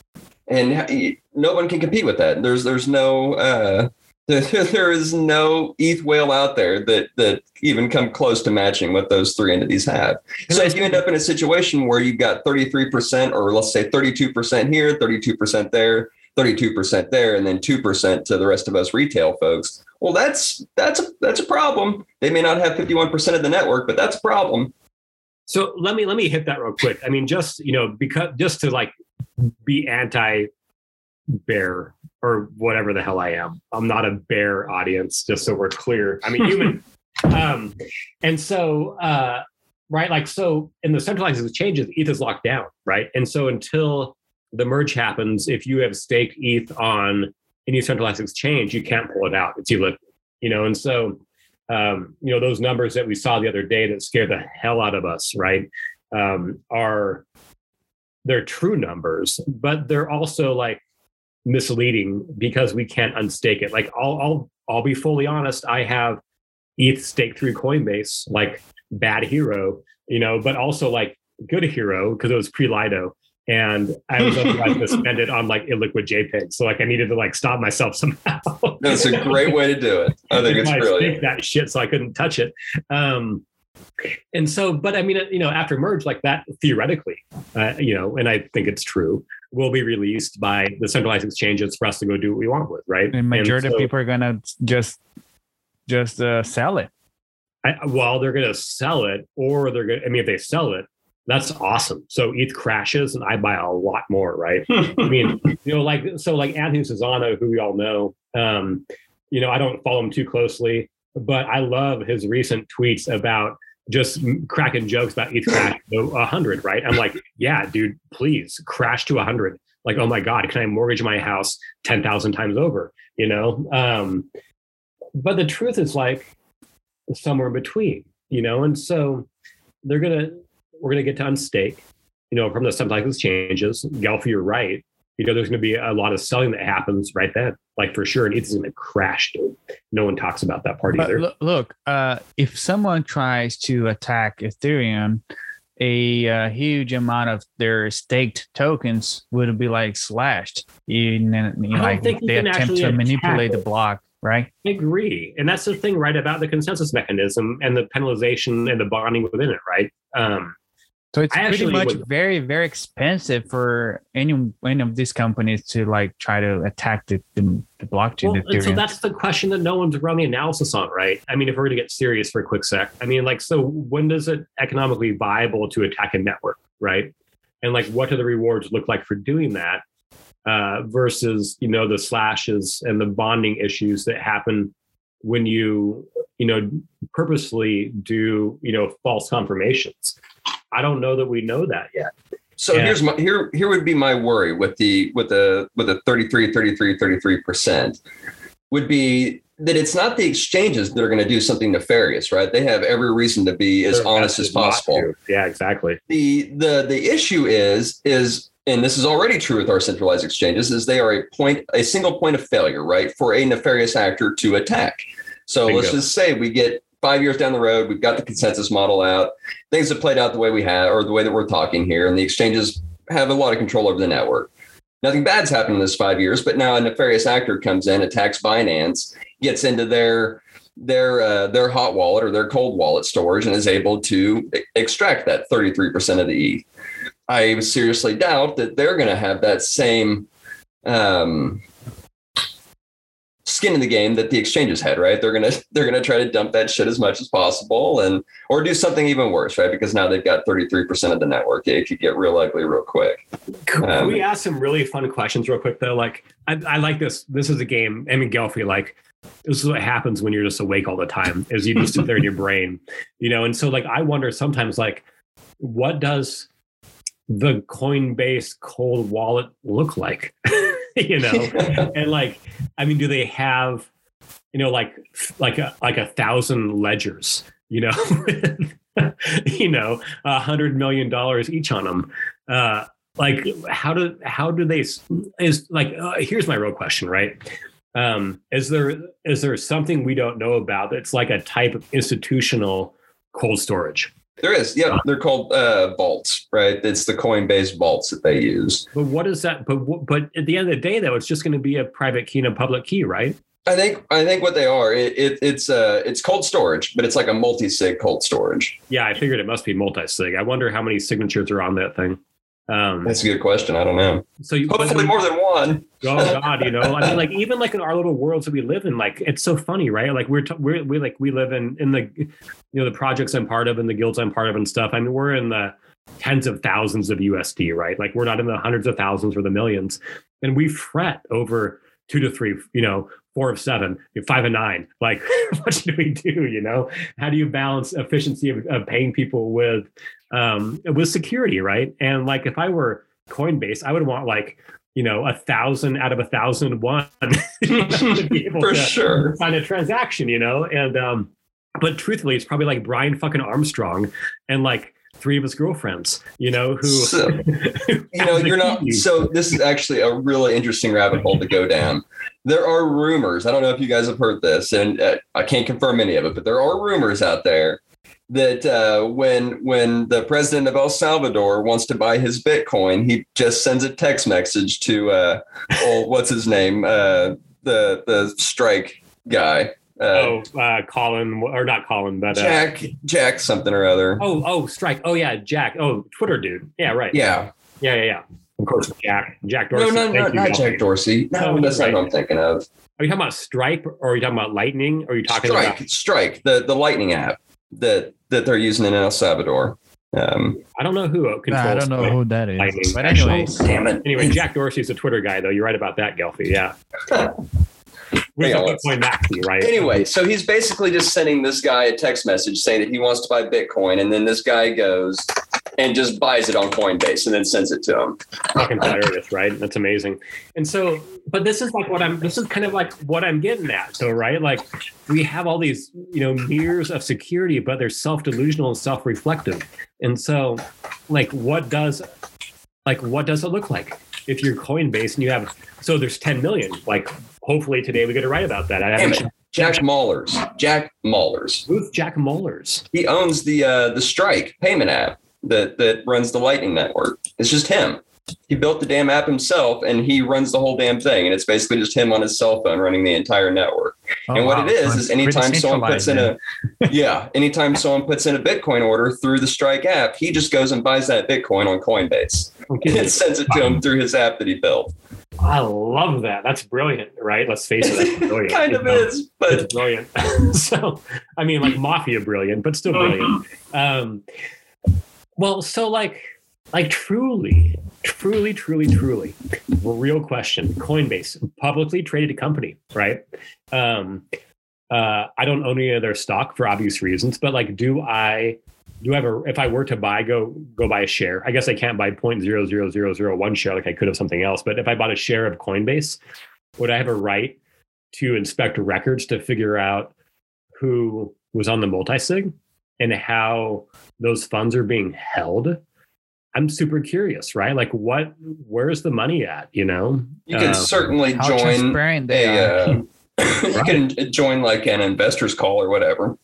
and no one can compete with that. There's, there's no, uh, There is no E T H whale out there that that even come close to matching what those three entities have. So if you end up in a situation where you've got thirty-three percent, or let's say thirty-two percent here, thirty-two percent there, thirty-two percent there, and then two percent to the rest of us retail folks, well, that's that's a, that's a problem. They may not have fifty-one percent of the network, but that's a problem. So let me let me hit that real quick. I mean, just you know, because just to like be anti-bear. Or whatever the hell I am. I'm not a bear audience, just so we're clear. I mean, human. um, and so, uh, right, like, so in the centralized exchanges, E T H is locked down, right? And so until the merge happens, if you have staked E T H on any centralized exchange, you can't pull it out. It's illiquid, you know? And so, um, you know, those numbers that we saw the other day that scared the hell out of us, right, um, are, they're true numbers, but they're also like, misleading because we can't unstake it. Like I'll, I'll, I'll be fully honest. I have E T H staked through Coinbase, like bad Hero, you know, but also like good Hero because it was pre-Lido, and I was otherwise to spend it on like illiquid JPEG. So like I needed to like stop myself somehow. That's a great way to do it. I think it's brilliant. I staked that shit, so I couldn't touch it. Um, and so, but I mean, you know, after merge, like that theoretically, uh, you know, and I think it's true, will be released by the centralized exchanges for us to go do what we want with, right? And majority and so, of people are going to just just uh, sell it. I, well, they're going to sell it, or they're going to, I mean, if they sell it, that's awesome. So E T H crashes and I buy a lot more, right? I mean, you know, like, so like Anthony Susano, who we all know, um, you know, I don't follow him too closely, but I love his recent tweets about just cracking jokes about E T H crash to one hundred, right? I'm like, yeah, dude, please crash to one hundred. Like, oh my God, can I mortgage my house ten thousand times over, you know? Um, but the truth is like somewhere in between, you know? And so they're going to, we're going to get to unstake, you know, from the centralized exchanges. Gelf, you're right. You know, there's going to be a lot of selling that happens right then, like for sure. And it's going to crash, dude. No one talks about that part but either. L- look, uh, if someone tries to attack Ethereum, a uh, huge amount of their staked tokens would be like slashed. You know, like they attempt to manipulate it. The block, right? I agree. And that's the thing, right, about the consensus mechanism and the penalization and the bonding within it, right? Um, So it's I pretty much would. very, very expensive for any any of these companies to like try to attack the, the, the blockchain. Well, and so that's the question that no one's run the analysis on, right? I mean, if we're going to get serious for a quick sec, I mean, like, so when does it economically viable to attack a network, right? And like, what do the rewards look like for doing that uh, versus, you know, the slashes and the bonding issues that happen when you, you know, purposely do, you know, false confirmations. I don't know that we know that yet. So yeah. here's my, here here would be my worry with the with the with the thirty-three, thirty-three, thirty-three percent would be that it's not the exchanges that are going to do something nefarious, right? They have every reason to be as They're honest as possible. Yeah, exactly. The the the issue is is and this is already true with our centralized exchanges is they are a point a single point of failure, right, for a nefarious actor to attack. So Bingo. Let's just say we get five years down the road, we've got the consensus model out. Things have played out the way we have, or the way that we're talking here. And the exchanges have a lot of control over the network. Nothing bad's happened in this five years, but now a nefarious actor comes in, attacks Binance, gets into their their uh, their hot wallet or their cold wallet storage, and is able to extract that thirty-three percent of the E T H. I seriously doubt that they're going to have that same Um, skin in the game that the exchanges had, right? They're gonna they're gonna try to dump that shit as much as possible, and or do something even worse, right? Because now they've got thirty-three percent of the network. It could get real ugly real quick. Can um, we ask some really fun questions real quick though? Like I, I like this. This is a game. I mean, Gelfie, like this is what happens when you're just awake all the time, is you just sit there in your brain, you know. And so like I wonder sometimes like what does the Coinbase cold wallet look like? You know, and like, I mean, do they have, you know, like, like, a, like a thousand ledgers, you know, you know, a hundred million dollars each on them. Uh, like how do, how do they is like, uh, here's my real question, right? Um, is there, is there something we don't know about that's like a type of institutional cold storage? There is, yeah. They're called uh, vaults, right? It's the Coinbase vaults that they use. But what is that? But but at the end of the day, though, it's just going to be a private key and a public key, right? I think I think what they are, it, it, it's uh, it's cold storage, but it's like a multi-sig cold storage. Yeah, I figured it must be multi-sig. I wonder how many signatures are on that thing. Um, That's a good question. I don't know. So you, hopefully more than one. Oh God, you know, I mean, like even like in our little worlds that we live in, like it's so funny, right? Like we're t- we're we like we live in in the you know the projects I'm part of and the guilds I'm part of and stuff. I mean, we're in the tens of thousands of U S D, right? Like we're not in the hundreds of thousands or the millions, and we fret over two to three, you know. Four of seven, five of nine. Like, what do we do? You know, how do you balance efficiency of, of paying people with um, with security, right? And like, if I were Coinbase, I would want like, you know, a thousand out of a thousand and one to be able for to sure. sign a transaction, you know. And um, but truthfully, it's probably like Brian fucking Armstrong and like three of his girlfriends, you know, who so, you know, you're not. So this is actually a really interesting rabbit hole to go down. There are rumors. I don't know if you guys have heard this, and uh, I can't confirm any of it, but there are rumors out there that uh, when when the president of El Salvador wants to buy his Bitcoin, he just sends a text message to uh, old, what's his name, uh, the the Strike guy. Uh, oh, uh, Colin or not Colin, but uh, Jack, Jack something or other. Oh, oh, Strike. Oh yeah, Jack. Oh, Twitter dude. Yeah, right. Yeah, yeah, yeah, yeah. Of course, Jack. Jack Dorsey. No, no, no, not Jack Dorsey. No, that's not what I'm thinking of. Are you talking about Stripe or are you talking about Lightning? Or are you talking Strike, about Strike, the, the Lightning app that, that they're using in El Salvador? Um, I don't know who controls. Nah, I don't know who that is. Lightning. But anyway, damn it. Anyway, Jack Dorsey is a Twitter guy, though. You're right about that, Gelfie. Yeah. Maxi, right? Anyway, so he's basically just sending this guy a text message saying that he wants to buy Bitcoin, and then this guy goes and just buys it on Coinbase and then sends it to him. Fucking hilarious, right? That's amazing. And so, but this is like what I'm. This is kind of like what I'm getting at, though, right? Like we have all these, you know, mirrors of security, but they're self-delusional and self-reflective. And so, like, what does, like, what does it look like if you're Coinbase and you have? So there's ten million, like. Hopefully today we get to write about that. I haven't Jack Mallers. Jack Mallers. Who's Jack Mallers? He owns the uh, the Strike payment app that that runs the Lightning network. It's just him. He built the damn app himself, and he runs the whole damn thing. And it's basically just him on his cell phone running the entire network. Oh, and what wow. it is so is anytime someone puts in a yeah, anytime someone puts in a Bitcoin order through the Strike app, he just goes and buys that Bitcoin on Coinbase okay. and sends it to him through his app that he built. I love that. That's brilliant, right? Let's face it. That's brilliant. kind you of know? is, but it's brilliant. So, I mean, like mafia brilliant, but still brilliant. Um, well, so like, like truly, truly, truly, truly, real question. Coinbase, publicly traded company, right? Um, uh, I don't own any of their stock for obvious reasons, but like, do I? Do I have a, if I were to buy, go go buy a share? I guess I can't buy zero point zero zero zero zero one share like I could of something else. But if I bought a share of Coinbase, would I have a right to inspect records to figure out who was on the multisig and how those funds are being held? I'm super curious, right? Like, what? Where's the money at? You know, you can uh, certainly how join transparent they a. Are. Uh, you can join like an investor's call or whatever.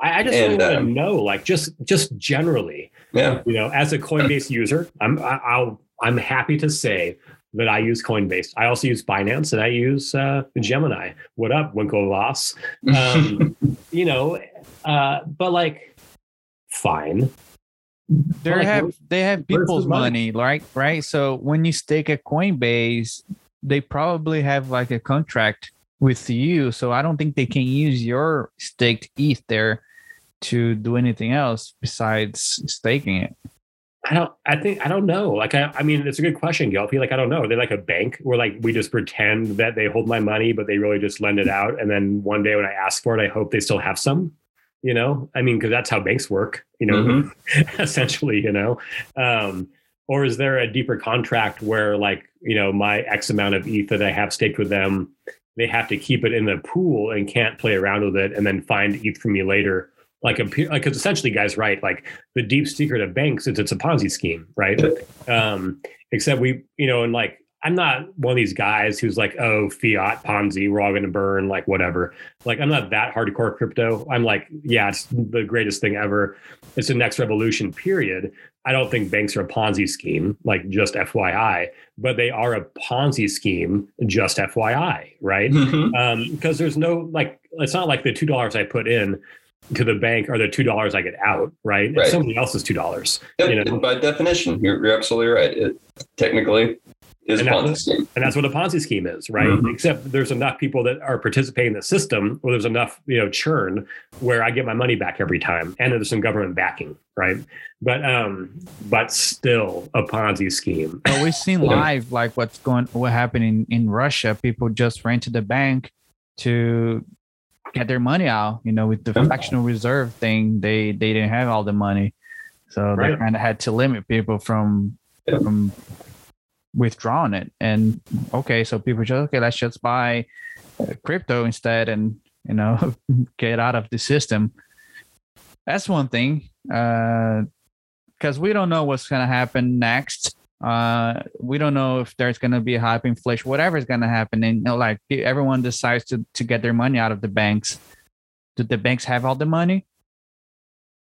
I just really and, want to um, know, like, just just generally, yeah. you know, as a Coinbase user, I'm I, I'll I'm happy to say that I use Coinbase. I also use Binance and I use uh, Gemini. What up, Winkle Loss? Um, you know, uh, but like, fine. They like, have they have people's money, right? Right. So when you stake a Coinbase, they probably have like a contract with you. So I don't think they can use your staked E T H there to do anything else besides staking it. I don't, I think, I don't know. Like, I, I mean, it's a good question, Gelfie. Like, I don't know. Are they like a bank where like we just pretend that they hold my money, but they really just lend it out. And then one day when I ask for it, I hope they still have some, you know, I mean, cause that's how banks work, you know, mm-hmm. essentially, you know, um, or is there a deeper contract where like, you know, my X amount of E T H that I have staked with them, they have to keep it in the pool and can't play around with it and then find E T H from me later. Like, because like, essentially, guys, right, like the deep secret of banks is it's a Ponzi scheme, right? Um, except we, you know, and like, I'm not one of these guys who's like, oh, fiat, Ponzi, we're all going to burn, like whatever. Like, I'm not that hardcore crypto. I'm like, yeah, it's the greatest thing ever. It's the next revolution, period. I don't think banks are a Ponzi scheme, like just F Y I, but they are a Ponzi scheme, just F Y I, right? Mm-hmm. Um, because there's no, like, it's not like the two dollars I put in to the bank are the two dollars I get out, right? right. It's somebody else's two dollars. Yep. You know? By definition, you're, you're absolutely right. It technically is a Ponzi scheme. And that's what a Ponzi scheme is, right? Mm-hmm. Except there's enough people that are participating in the system where there's enough, you know, churn where I get my money back every time. And there's some government backing, right? But um, but still a Ponzi scheme. But we've seen live, like what's going, what happened in, in Russia. People just ran to the bank to get their money out, you know, with the fractional reserve thing. They they didn't have all the money, so right. they kind of had to limit people from yeah. from withdrawing it. And okay, so people just okay, let's just buy crypto instead, and you know, get out of the system. That's one thing, uh, because we don't know what's gonna happen next. Uh, we don't know if there's going to be a hype inflation, whatever is going to happen. And you know, like everyone decides to, to get their money out of the banks. Do the banks have all the money?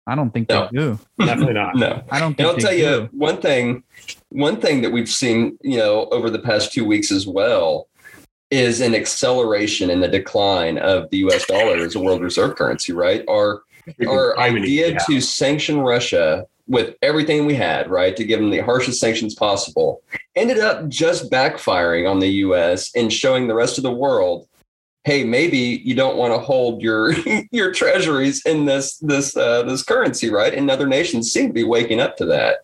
I don't think no. they do. Definitely not. No, I don't. Think and I'll tell do. you one thing. One thing that we've seen, you know, over the past two weeks as well, is an acceleration in the decline of the U S dollar as a world reserve currency. Right? Our our idea yeah. to sanction Russia with everything we had, right, to give them the harshest sanctions possible, ended up just backfiring on the U S and showing the rest of the world, hey, maybe you don't want to hold your your treasuries in this this uh, this currency, right? And other nations seem to be waking up to that.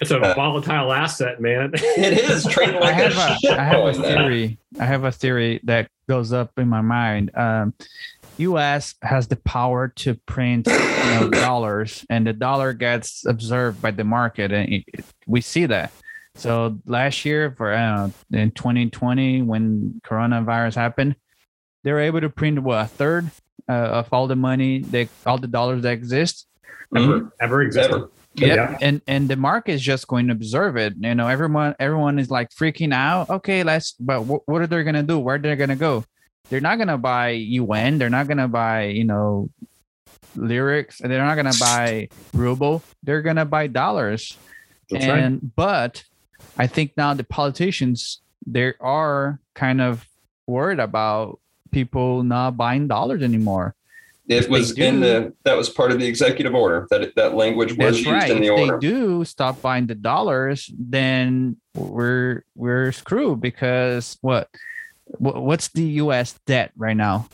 It's a uh, volatile asset, man. It is. Trading like I have a, a, I have a theory. That. I have a theory that goes up in my mind. Um, U S has the power to print, you know, dollars, and the dollar gets observed by the market, and it, it, we see that. So last year, for uh, in twenty twenty, when coronavirus happened, they were able to print what a third uh, of all the money, they all the dollars that exist, mm-hmm. ever exist. Yep. Yeah, and and the market is just going to observe it. You know, everyone everyone is like freaking out. Okay, let's. But w- what are they gonna do? Where are they gonna go? They're not going to buy yuan. They're not going to buy, you know, lyrics. And they're not going to buy ruble. They're going to buy dollars. That's and right. But I think now the politicians, they are kind of worried about people not buying dollars anymore. It if was do, in the that was part of the executive order that that language was used right. in the if order. If they do stop buying the dollars, then we're we're screwed because what? What's the U S debt right now?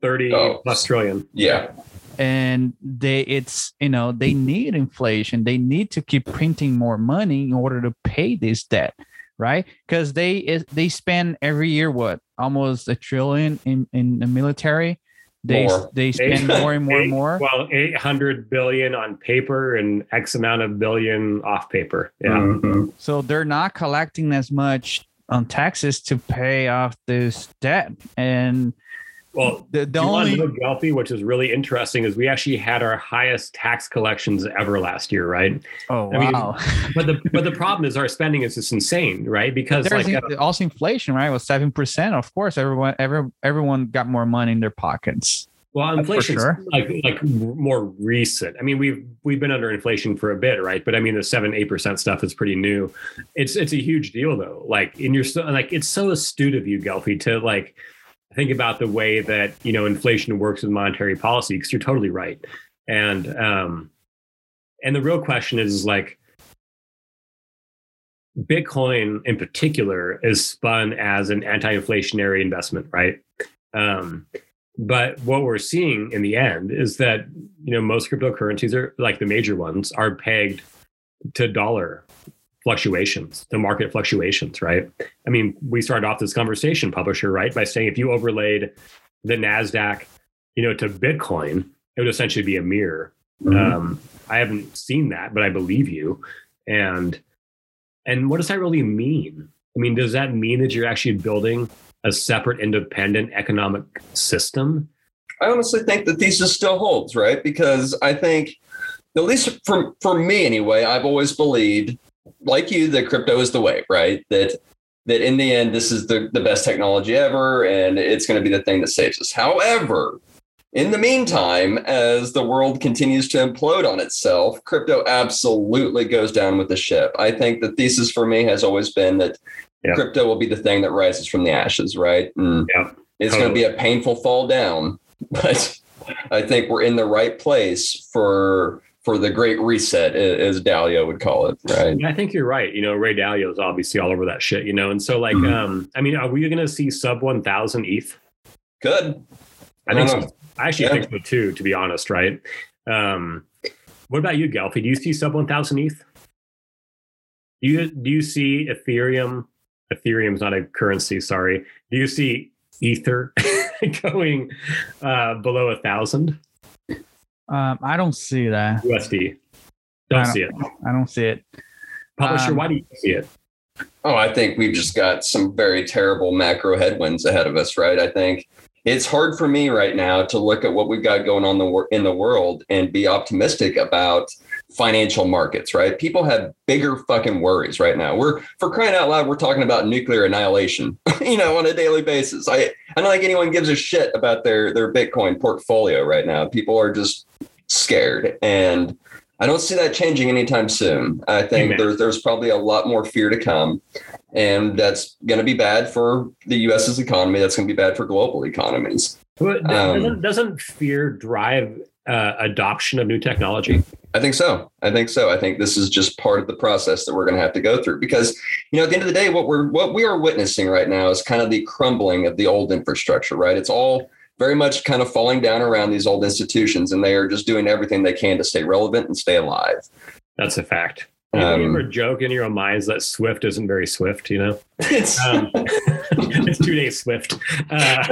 Thirty oh, plus trillion. Yeah, and they it's you know they need inflation. They need to keep printing more money in order to pay this debt, right? Because they they spend every year what almost a trillion in, in the military. They more. they spend eight, more and more eight, and more. Well, eight hundred billion on paper and X amount of billion off paper. Yeah. Mm-hmm. So they're not collecting as much on taxes to pay off this debt. And well, the, the only Gelfi, which is really interesting, is we actually had our highest tax collections ever last year, right? Oh wow! I mean, but the but the problem is our spending is just insane, right? Because like, in, uh, also inflation, right? It was seven percent. Of course, everyone every, everyone got more money in their pockets. Well, inflation is sure. like like more recent. I mean, we've we've been under inflation for a bit, right? But I mean, the seven eight percent stuff is pretty new. It's it's a huge deal, though. Like, and you're so like it's so astute of you, Gelfi, to like think about the way that you know inflation works with monetary policy, because you're totally right. And um, and the real question is like, Bitcoin in particular is spun as an anti-inflationary investment, right? Um, But what we're seeing in the end is that, you know, most cryptocurrencies are like the major ones are pegged to dollar fluctuations, to market fluctuations, right? I mean, we started off this conversation, Publisher, right, by saying if you overlaid the NASDAQ, you know, to Bitcoin, it would essentially be a mirror. Mm-hmm. Um, I haven't seen that, but I believe you. And and what does that really mean? I mean, does that mean that you're actually building a separate, independent economic system? I honestly think the thesis still holds, right? Because I think, at least for, for me anyway, I've always believed, like you, that crypto is the way, right? That that in the end, this is the, the best technology ever, and it's going to be the thing that saves us. However, In the meantime, as the world continues to implode on itself, crypto absolutely goes down with the ship. I think the thesis for me has always been that yeah. crypto will be the thing that rises from the ashes, right? And yeah. it's totally. going to be a painful fall down, but I think we're in the right place for for the great reset, as Dalio would call it, right? I think you're right. You know, Ray Dalio is obviously all over that shit, you know? And so like, mm-hmm. um, I mean, are we going to see sub one thousand E T H? Good. I think I so. I actually yeah. think so too, to be honest, right? Um, what about you, Gelfi? Do you see sub one thousand E T H? Do you, do you see Ethereum? Ethereum's not a currency, sorry. Do you see Ether going uh, below one thousand? Um, I don't see that. U S D. Don't, don't see it. I don't see it. Publisher, um, why do you see it? Oh, I think we've just got some very terrible macro headwinds ahead of us, right? I think it's hard for me right now to look at what we've got going on the wor- in the world and be optimistic about financial markets, right? People have bigger fucking worries right now. We're, for crying out loud, we're talking about nuclear annihilation, you know, on a daily basis. I, I don't think anyone gives a shit about their, their Bitcoin portfolio right now. People are just scared, and I don't see that changing anytime soon. I think there, there's probably a lot more fear to come. And that's going to be bad for the U S's economy. That's going to be bad for global economies. But doesn't, um, doesn't fear drive uh, adoption of new technology? I think so. I think so. I think this is just part of the process that we're going to have to go through, because, you know, at the end of the day, what we're what we are witnessing right now is kind of the crumbling of the old infrastructure, right? It's all very much kind of falling down around these old institutions, and they are just doing everything they can to stay relevant and stay alive. That's a fact. You um, ever joke in your own minds that Swift isn't very swift, you know? It's, um, it's two days Swift. Uh,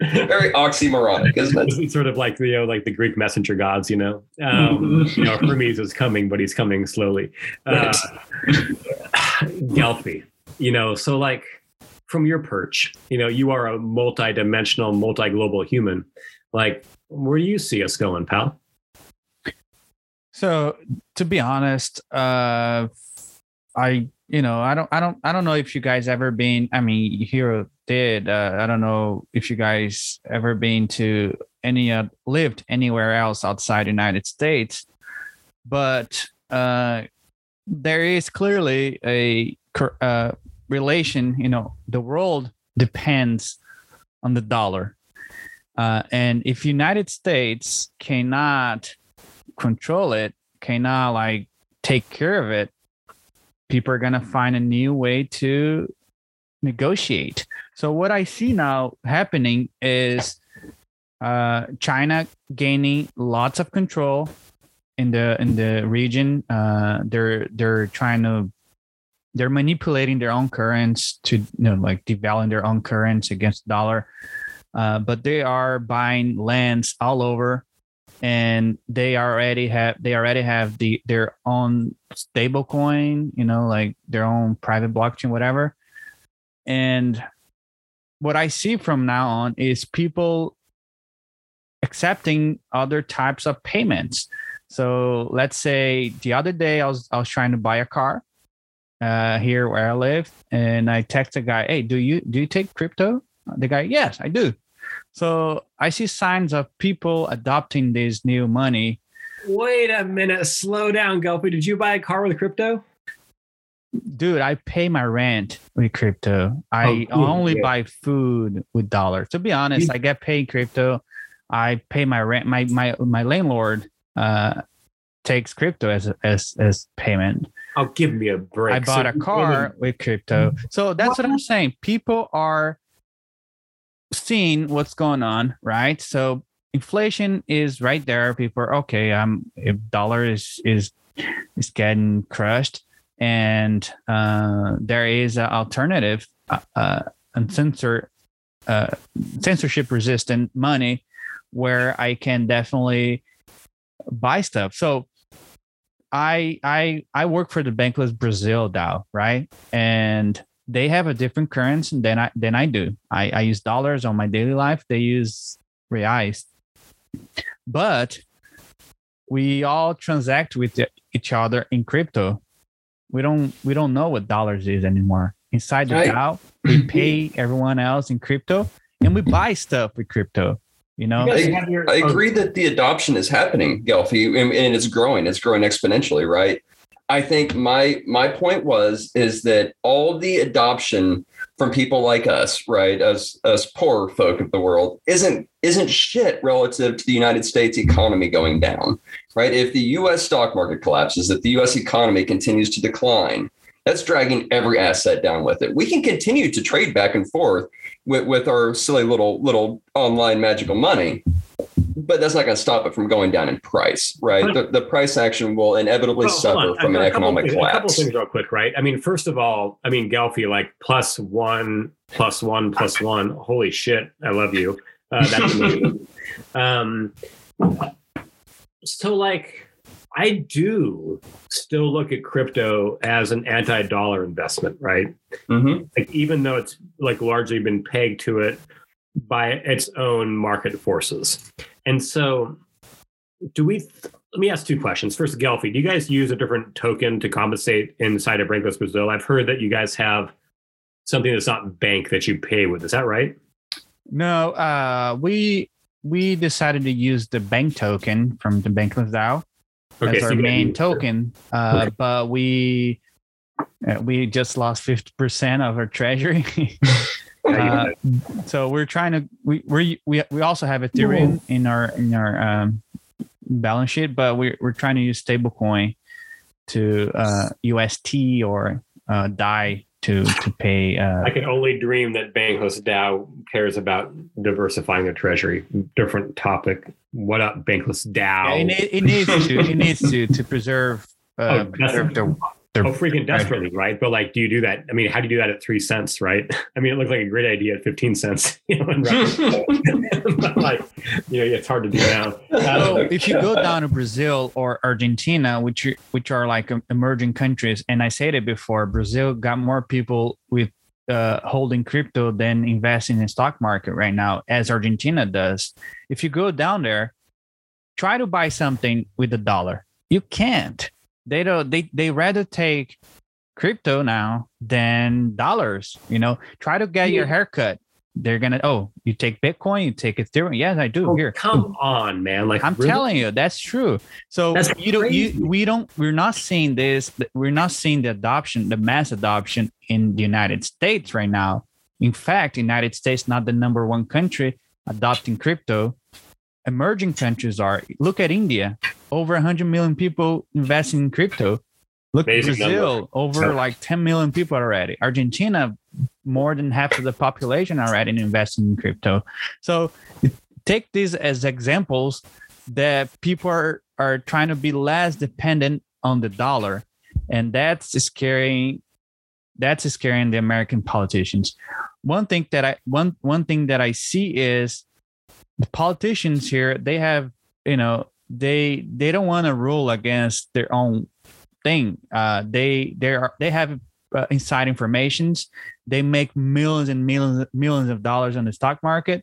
very oxymoronic, isn't it? It's sort of like the, you know, like the Greek messenger gods, you know? Um, you know, Hermes is coming, but he's coming slowly. Uh, Gelfi, you know, so like from your perch, you know, you are a multi-dimensional, multi-global human. Like, where do you see us going, pal? So to be honest, uh, I, you know, I don't, I don't, I don't know if you guys ever been, I mean, Hero did, uh, I don't know if you guys ever been to any, uh, lived anywhere else outside the United States, but, uh, there is clearly a, uh, relation, you know, the world depends on the dollar. Uh, and if United States cannot control it, cannot like take care of it, people are gonna find a new way to negotiate. So what I see now happening is uh China gaining lots of control in the in the region. Uh they're they're trying to they're manipulating their own currency to, you know, like devaluing their own currency against the dollar. Uh but they are buying lands all over. And they already have they already have the their own stable coin, you know, like their own private blockchain, whatever. And what I see from now on is people accepting other types of payments. So let's say the other day I was I was trying to buy a car uh, here where I live, and I text a guy, "Hey, do you do you take crypto?" The guy, "Yes, I do." So I see signs of people adopting this new money. Wait a minute. Slow down, Gelfi. Did you buy a car with crypto? Dude, I pay my rent with crypto. I oh, cool. only yeah. buy food with dollars. To be honest, you- I get paid crypto. I pay my rent. My my my landlord uh, takes crypto as as as payment. Oh, give me a break. I bought so a car with crypto. So that's what? what I'm saying. People are seeing what's going on, right? So inflation is right there. People are okay. Um, if dollar is is is getting crushed, and uh, there is an alternative, uh, uh, and censor, uh, censorship-resistant money, where I can definitely buy stuff. So I I I work for the Bankless Brazil DAO, right? And they have a different currency than I than I do. I, I use dollars on my daily life. They use reais. But we all transact with each other in crypto. We don't we don't know what dollars is anymore. Inside the DAO, we pay everyone else in crypto, and we buy stuff with crypto. You know, you I, your, I agree oh. that the adoption is happening, Gelfi, and, and it's growing. It's growing exponentially, right? I think my my point was is that all the adoption from people like us, right, us us poorer folk of the world, isn't isn't shit relative to the United States economy going down, right? If the U S stock market collapses, if the U S economy continues to decline, that's dragging every asset down with it. We can continue to trade back and forth with, with our silly little little online magical money, but that's not going to stop it from going down in price, right? The, the price action will inevitably oh, suffer from an economic couple, collapse. A couple things real quick, right? I mean, first of all, I mean, Gelfi, like plus one, plus one, plus one. Holy shit, I love you. Uh, that's amazing. Um, so, like, I do still look at crypto as an anti-dollar investment, right? Mm-hmm. Like, even though it's like largely been pegged to it by its own market forces. And so do we, let me ask two questions. First, Gelfi, do you guys use a different token to compensate inside of Brancos Brazil? I've heard that you guys have something that's not bank that you pay with. Is that right? No, uh, we we decided to use the bank token from the Brancos D A O okay, as so our main use, token, uh, okay. but we uh, we just lost fifty percent of our treasury. Uh, so we're trying to we we we we also have Ethereum in our in our um, balance sheet, but we're we're trying to use stablecoin to uh, U S T or uh, D A I to to pay. Uh, I can only dream that Brancos D A O cares about diversifying their treasury. Different topic. What up, Brancos D A O? Yeah, it, it needs to it needs to to preserve uh, oh, preserve the. They're, oh, freaking desperately, right? But like, do you do that? I mean, how do you do that at three cents, right? I mean, it looked like a great idea at fifteen cents. You know, but like, you know, yeah, it's hard to do now. So if you go down to Brazil or Argentina, which which are like emerging countries, and I said it before, Brazil got more people with uh, holding crypto than investing in the stock market right now, as Argentina does. If you go down there, try to buy something with a dollar. You can't. They don't. They they rather take crypto now than dollars. You know, try to get yeah. your haircut. They're gonna. Oh, you take Bitcoin, you take Ethereum. Yes, I do. Oh, here, come on, man. Like I'm really? telling you, that's true. So that's you don't. You, we don't. We're not seeing this. We're not seeing the adoption, the mass adoption in the United States right now. In fact, the United States not the number one country adopting crypto. Emerging countries are. Look at India, over one hundred million people investing in crypto. Look at Brazil, number. over no. like ten million people already. Argentina, more than half of the population already investing in crypto. So take these as examples that people are, are trying to be less dependent on the dollar. And that's scaring that's scaring the American politicians. One thing that I one one thing that I see is the politicians here, they have, you know, they they don't want to rule against their own thing. Uh, they they are they have uh, inside informations. They make millions and millions millions of dollars on the stock market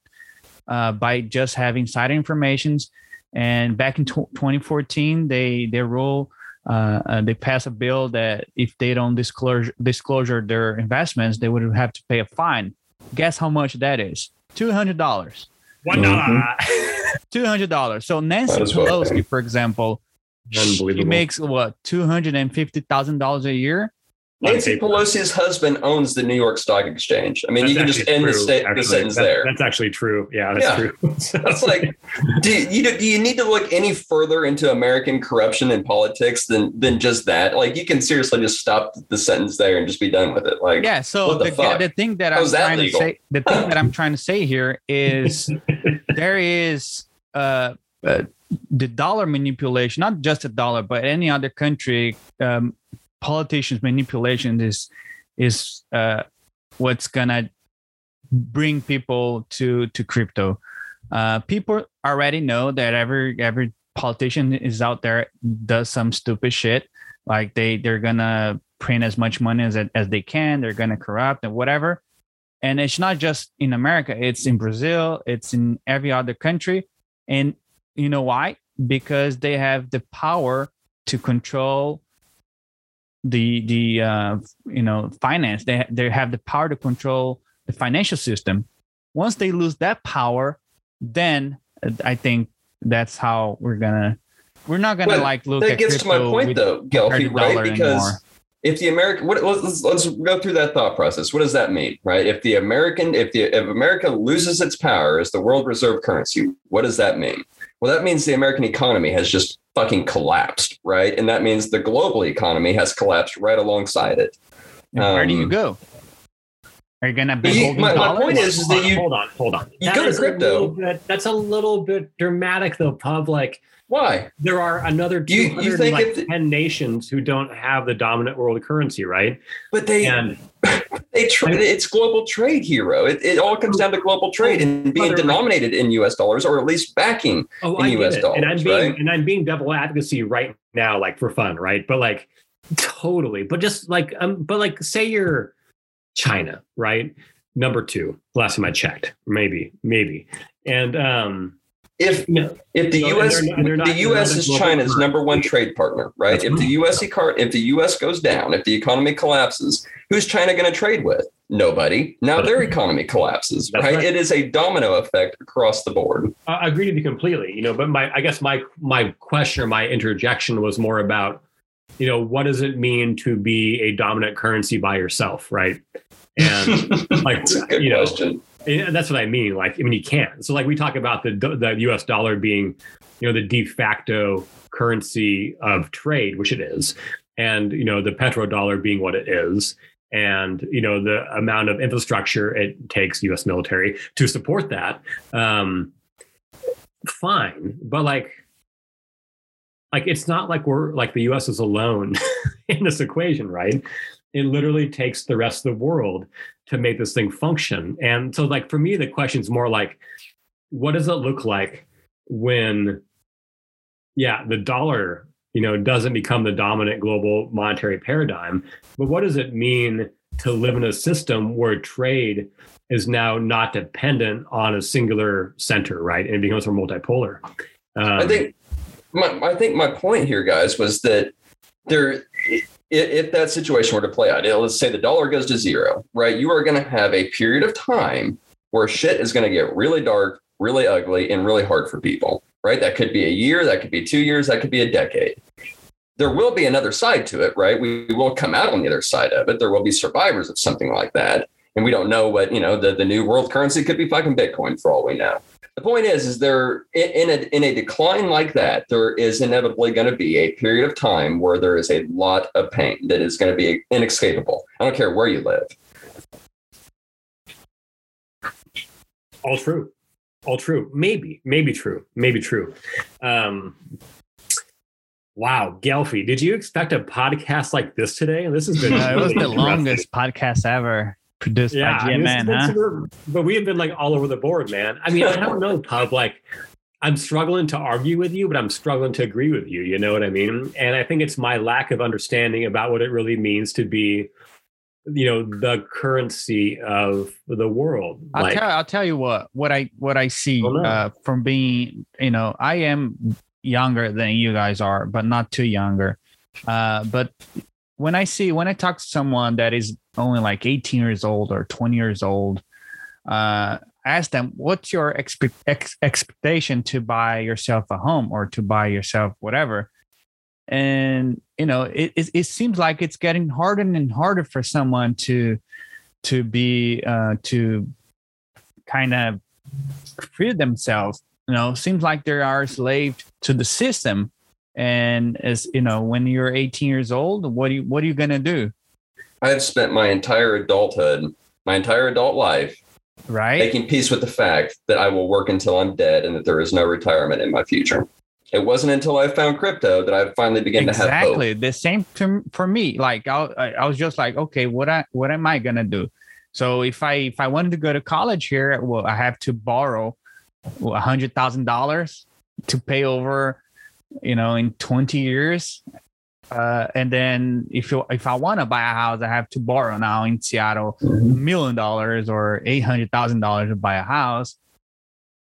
uh, by just having inside informations. And back in twenty fourteen, they they rule uh, uh, they pass a bill that if they don't disclose disclosure their investments, they would have to pay a fine. Guess how much that is? Two hundred dollars. One dollar, mm-hmm. two hundred dollars. So Nancy Pelosi, for example, she makes what two hundred and fifty thousand dollars a year. Nancy Pelosi's husband owns the New York Stock Exchange. I mean, that's you can just end true, the, sta- the sentence that's, there. That's actually true. Yeah, that's yeah. true. So, that's like, do you do you need to look any further into American corruption in politics than than just that? Like, you can seriously just stop the sentence there and just be done with it. Like, yeah. So what the, the, fuck? the thing that How's I'm that trying legal? to say, the thing that I'm trying to say here is there is uh, uh, the dollar manipulation, not just a dollar, but any other country. Um, Politicians' manipulation is is uh, what's gonna bring people to to crypto. Uh, people already know that every every politician is out there does some stupid shit. Like they they're gonna print as much money as as they can. They're gonna corrupt and whatever. And it's not just in America. It's in Brazil. It's in every other country. And you know why? Because they have the power to control the the uh, you know finance. They they have the power to control the financial system. Once they lose that power, then I think that's how we're gonna. We're not gonna well, like look. That at gets to my point though, Gelfi, right? Because anymore. If the American, what, let's, let's go through that thought process. What does that mean, right? If the American, if the if America loses its power as the world reserve currency, what does that mean? Well, that means the American economy has just fucking collapsed, right? And that means the global economy has collapsed right alongside it. Um, where do you go? Are you going to be you, holding my, my point is, is that you... Hold on, hold on. You that go to crypto. A bit, that's a little bit dramatic, though, Pub. Like, why? There are another two hundred you, you think like, it, ten nations who don't have the dominant world currency, right? But they... And, they tra- it's global trade, Hero. It, it all comes down to global trade and being denominated in U S dollars, or at least backing oh, in U S dollars. And I'm being right? and I'm being double advocacy right now, like for fun, right? But like, totally. But just like, um, but like, say you're China, right? Number two, last time I checked, maybe, maybe, and um, if no, if the so, U S they're, they're not, the U S is China's currency. Number one trade partner, right? That's if right. the U S if the U S goes down, if the economy collapses, who's China going to trade with? Nobody. Now their economy collapses, right? right? It is a domino effect across the board. I agree with you completely, you know, but my, I guess my, my question or my interjection was more about, you know, what does it mean to be a dominant currency by yourself? Right. And like, that's a good you know, question. That's what I mean. Like, I mean, you can't. So like we talk about the the U S dollar being, you know, the de facto currency of trade, which it is. And, you know, the petrodollar being what it is. And, you know, the amount of infrastructure it takes U S military to support that. Um, fine. But like, like, it's not like we're like the U S is alone in this equation, right? It literally takes the rest of the world to make this thing function. And so like, for me, the question is more like, what does it look like when, yeah, the dollar, you know, doesn't become the dominant global monetary paradigm. But what does it mean to live in a system where trade is now not dependent on a singular center, right? And it becomes more multipolar. Um, I think my, I think my point here, guys, was that there, if, if that situation were to play out, let's say the dollar goes to zero, right? You are going to have a period of time where shit is going to get really dark, really ugly, and really hard for people. Right? That could be a year, that could be two years, that could be a decade. There will be another side to it, right? We will come out on the other side of it. There will be survivors of something like that. And we don't know what, you know, the, the new world currency could be fucking Bitcoin for all we know. The point is, is there in a, in a decline like that, there is inevitably going to be a period of time where there is a lot of pain that is going to be inescapable. I don't care where you live. All true. All true. Maybe, maybe true. Maybe true. Um, wow. Gelfi, did you expect a podcast like this today? This has been no, really it was the longest podcast ever produced yeah, by G M N. I mean, huh? super, but we have been like all over the board, man. I mean, I don't know, Pub. Like, I'm struggling to argue with you, but I'm struggling to agree with you. You know what I mean? And I think it's my lack of understanding about what it really means to be, you know, the currency of the world. I'll, like, tell, I'll tell you what, what I, what I see oh no. uh, from being, you know, I am younger than you guys are, but not too younger. Uh, but when I see, when I talk to someone that is only like eighteen years old or twenty years old, uh, ask them, what's your expe- ex- expectation to buy yourself a home or to buy yourself whatever? And, you know, it, it it seems like it's getting harder and harder for someone to to be uh, to kind of free themselves. You know, it seems like they are enslaved to the system. And as you know, when you're eighteen years old, what do you, what are you gonna do? I've spent my entire adulthood, my entire adult life, right, making peace with the fact that I will work until I'm dead and that there is no retirement in my future. It wasn't until I found crypto that I finally began exactly. to have hope. Exactly the same to, for me. Like I, I was just like, okay, what I, what am I gonna do? So if I, if I wanted to go to college here, well, I have to borrow a hundred thousand dollars to pay over, you know, in twenty years. Uh, and then if you, if I want to buy a house, I have to borrow now in Seattle a mm-hmm. million dollars or eight hundred thousand dollars to buy a house.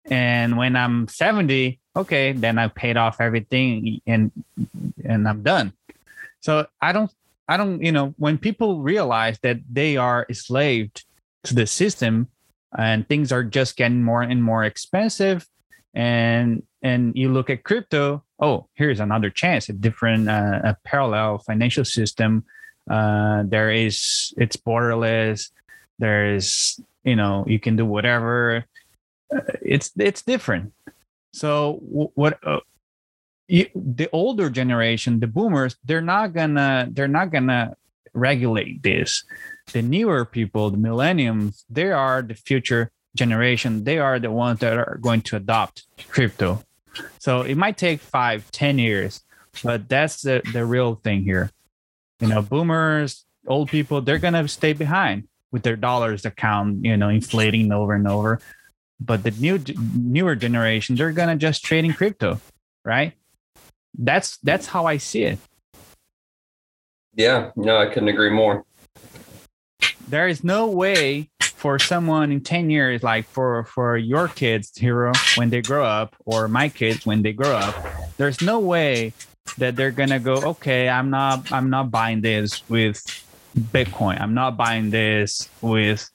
And when I'm seventy. Okay, then I paid off everything and and I'm done. So I don't, I don't, you know, when people realize that they are enslaved to the system and things are just getting more and more expensive, and and you look at crypto, oh, here's another chance, a different, uh, a parallel financial system. Uh, there is, it's borderless. There is, you know, you can do whatever. Uh, it's it's different. So what? Uh, you, the older generation, the boomers, they're not gonna they're not gonna regulate this. The newer people, the millennials, they are the future generation. They are the ones that are going to adopt crypto. So it might take five, ten years, but that's the, the real thing here. You know, boomers, old people, they're going to stay behind with their dollars account, you know, inflating over and over. But the new newer generation, they're going to just trade in crypto, right? That's that's how I see it. Yeah, no, I couldn't agree more. There is no way for someone in ten years, like for, for your kids, Hero, when they grow up, or my kids when they grow up, there's no way that they're going to go, okay, I'm not, I'm not buying this with Bitcoin. I'm not buying this with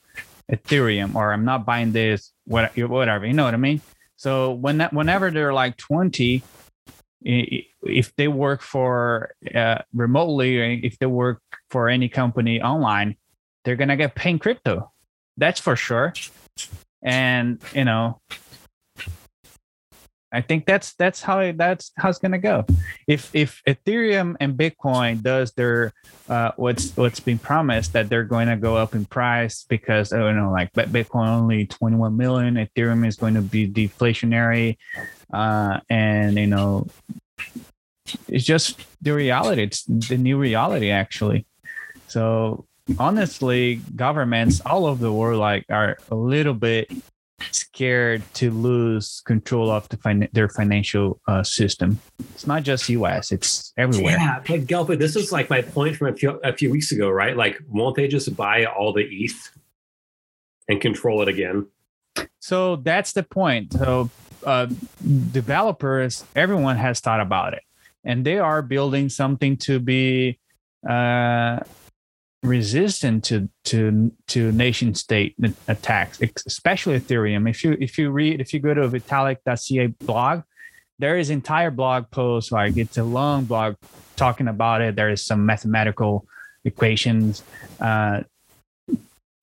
Ethereum, or I'm not buying this, whatever, you know what I mean? So when that, whenever they're like twenty, if they work for uh, remotely, or if they work for any company online, they're going to get paid crypto. That's for sure. And, you know, I think that's that's how it, that's how it's going to go. If if Ethereum and Bitcoin does their uh, what's what's been promised, that they're going to go up in price because, I don't know, like Bitcoin only twenty-one million, Ethereum is going to be deflationary. Uh, and, you know, it's just the reality. It's the new reality, actually. So honestly, governments all over the world like are a little bit scared to lose control of the fin- their financial uh, system. It's not just U S, it's everywhere. Yeah, but Gelpa, this is like my point from a few, a few weeks ago, right? Like, won't they just buy all the E T H and control it again? So that's the point. So uh, developers, everyone has thought about it, and they are building something to be uh, resistant to to to nation state attacks, especially Ethereum. If you if you read if you go to vitalik dot c a blog, there is entire blog posts, like it's a long blog talking about it. There is some mathematical equations. Uh,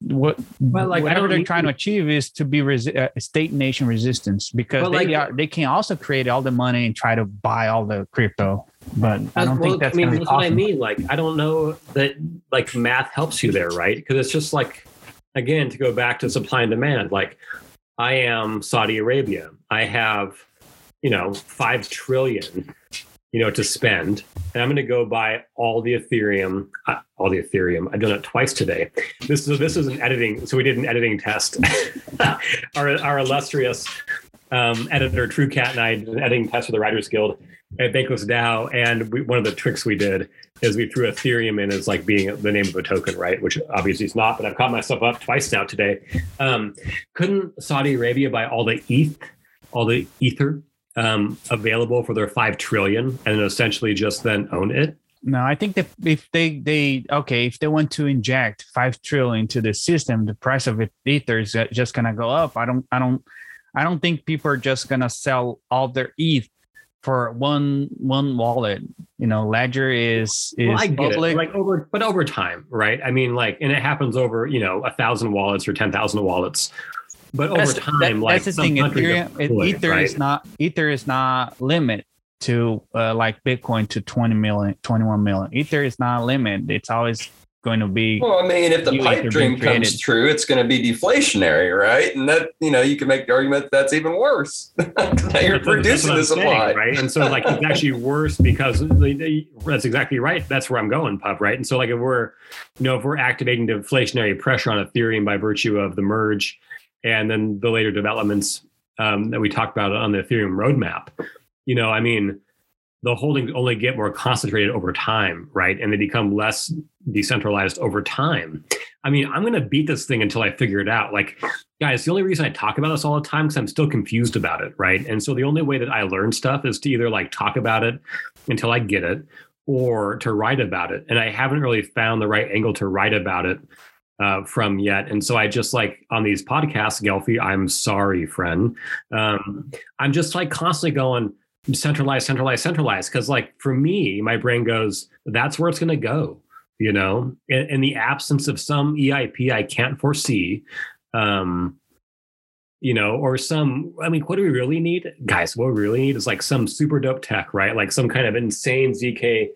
what well, like, whatever they're trying to achieve is to be resi- uh, state nation resistance, because they like, are, they can also create all the money and try to buy all the crypto. But I don't well, think that's I mean, that's awesome. What I mean. Like, I don't know that like math helps you there, right? Because it's just like, again, to go back to supply and demand. Like, I am Saudi Arabia. I have, you know, five trillion, you know, to spend, and I'm going to go buy all the Ethereum. Uh, all the Ethereum. I've done it twice today. This is this is an editing. So we did an editing test. our our illustrious um, editor True Cat and I did an editing test for the Writers Guild at Bankless DAO, and we, one of the tricks we did is we threw Ethereum in as like being the name of a token, right? Which obviously it's not, but I've caught myself up twice now today. Um, couldn't Saudi Arabia buy all the E T H, all the ether um, available for their five trillion, and essentially just then own it? No, I think that if they, they okay, if they want to inject five trillion into the system, the price of ether is just gonna go up. I don't, I don't, I don't think people are just gonna sell all their E T H for one one wallet. You know, Ledger is is well, I get public. It. Like over, but over time, right? I mean, like, and it happens over, you know, a thousand wallets or ten thousand wallets. But that's, over time, that, like that's the thing. Ethereum, deploy, Ether right? is not Ether is not limit to uh, like Bitcoin to twenty million, twenty-one million. Ether is not a limit. It's always going to be. Well, I mean, if the pipe dream comes true, it's going to be deflationary, right? And that, you know, you can make the argument that that's even worse. That you're reducing the supply, right? And so, like, it's actually worse because they, they, that's exactly right. That's where I'm going, Pup, right? And so, like, if we're, you know, if we're activating deflationary pressure on Ethereum by virtue of the merge, and then the later developments um, that we talked about on the Ethereum roadmap, you know, I mean, the holdings only get more concentrated over time, right? And they become less decentralized over time. I mean, I'm going to beat this thing until I figure it out. Like, guys, the only reason I talk about this all the time is because I'm still confused about it, right? And so the only way that I learn stuff is to either like talk about it until I get it, or to write about it. And I haven't really found the right angle to write about it uh, from yet. And so I just like on these podcasts, Gelfi, I'm sorry, friend. Um, I'm just like constantly going centralized, centralized, centralized. Cause like for me, my brain goes, that's where it's going to go, you know, in, in the absence of some E I P I can't foresee, um, you know, or some, I mean, what do we really need? Guys, what we really need is like some super dope tech, right? Like some kind of insane Z K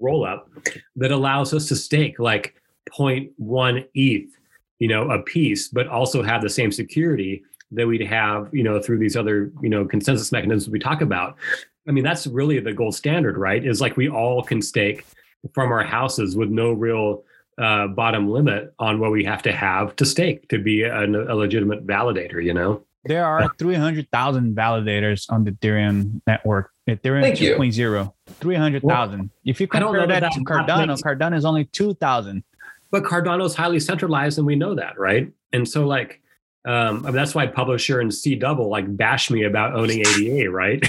roll up that allows us to stake like zero point one E T H, you know, a piece, but also have the same security that we'd have, you know, through these other, you know, consensus mechanisms we talk about. I mean, that's really the gold standard, right? Is like we all can stake from our houses with no real Uh, bottom limit on what we have to have to stake to be a, a legitimate validator, you know? There are three hundred thousand validators on the Ethereum network. Ethereum two point oh, three hundred thousand. Well, if you compare that, that, that to Cardano, Cardano is only two thousand. But Cardano is highly centralized and we know that, right? And so like, Um, I mean, that's why Publisher and C Double like bash me about owning A D A, right?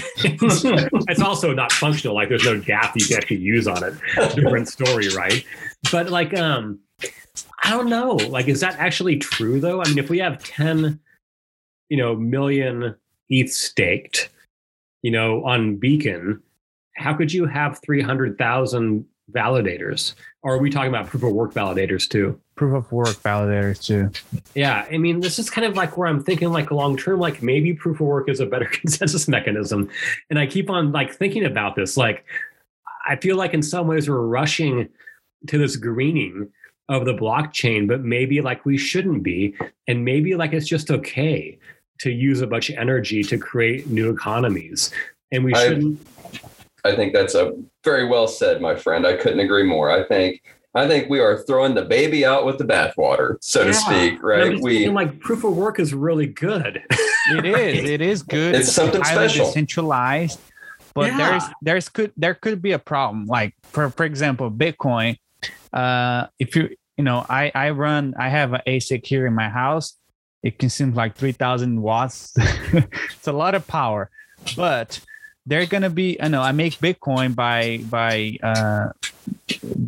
It's also not functional. Like there's no Geth you can actually use on it. Different story, right? But like, um, I don't know. Like, is that actually true though? I mean, if we have ten, you know, million E T H staked, you know, on Beacon, how could you have three hundred thousand validators? Or are we talking about proof of work validators too? Proof of work validators too. Yeah. I mean, this is kind of like where I'm thinking like long term, like maybe proof of work is a better consensus mechanism. And I keep on like thinking about this. Like, I feel like in some ways we're rushing to this greening of the blockchain, but maybe like we shouldn't be. And maybe like it's just okay to use a bunch of energy to create new economies. And we I've, shouldn't. I think that's a very well said, my friend. I couldn't agree more. I think. I think we are throwing the baby out with the bathwater, so yeah. to speak, right? We like proof of work is really good. It is. It is good. It's, it's something special. Decentralized, but yeah. there's there's could there could be a problem. Like for for example, Bitcoin. Uh, if you you know, I I run I have an A SIC here in my house. It consumes like three thousand watts. It's a lot of power, but they're gonna be. I know I make Bitcoin by by. Uh,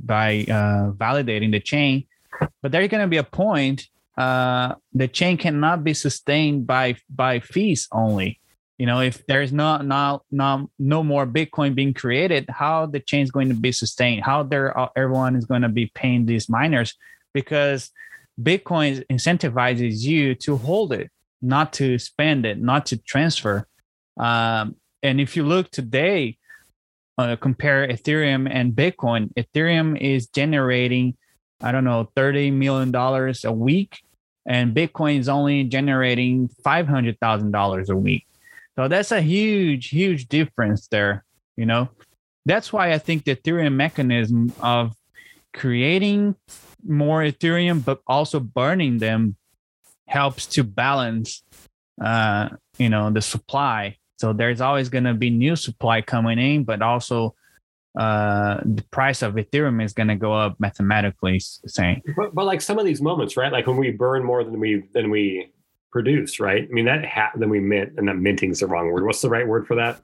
by uh, validating the chain, but there's going to be a point uh, the chain cannot be sustained by by fees only. You know, if there's not now no no more Bitcoin being created, how the chain is going to be sustained? How there everyone is going to be paying these miners because Bitcoin incentivizes you to hold it, not to spend it, not to transfer. Um, and if you look today. Uh, compare Ethereum and Bitcoin. Ethereum is generating, I don't know, thirty million dollars a week, and Bitcoin is only generating five hundred thousand dollars a week. So that's a huge, huge difference there. You know, that's why I think the Ethereum mechanism of creating more Ethereum, but also burning them helps to balance, uh, you know, the supply. So there's always going to be new supply coming in, but also uh, the price of Ethereum is going to go up mathematically. Saying, but, but like some of these moments, right? Like when we burn more than we than we produce, right? I mean that ha- than we mint, and that minting's the wrong word. What's the right word for that?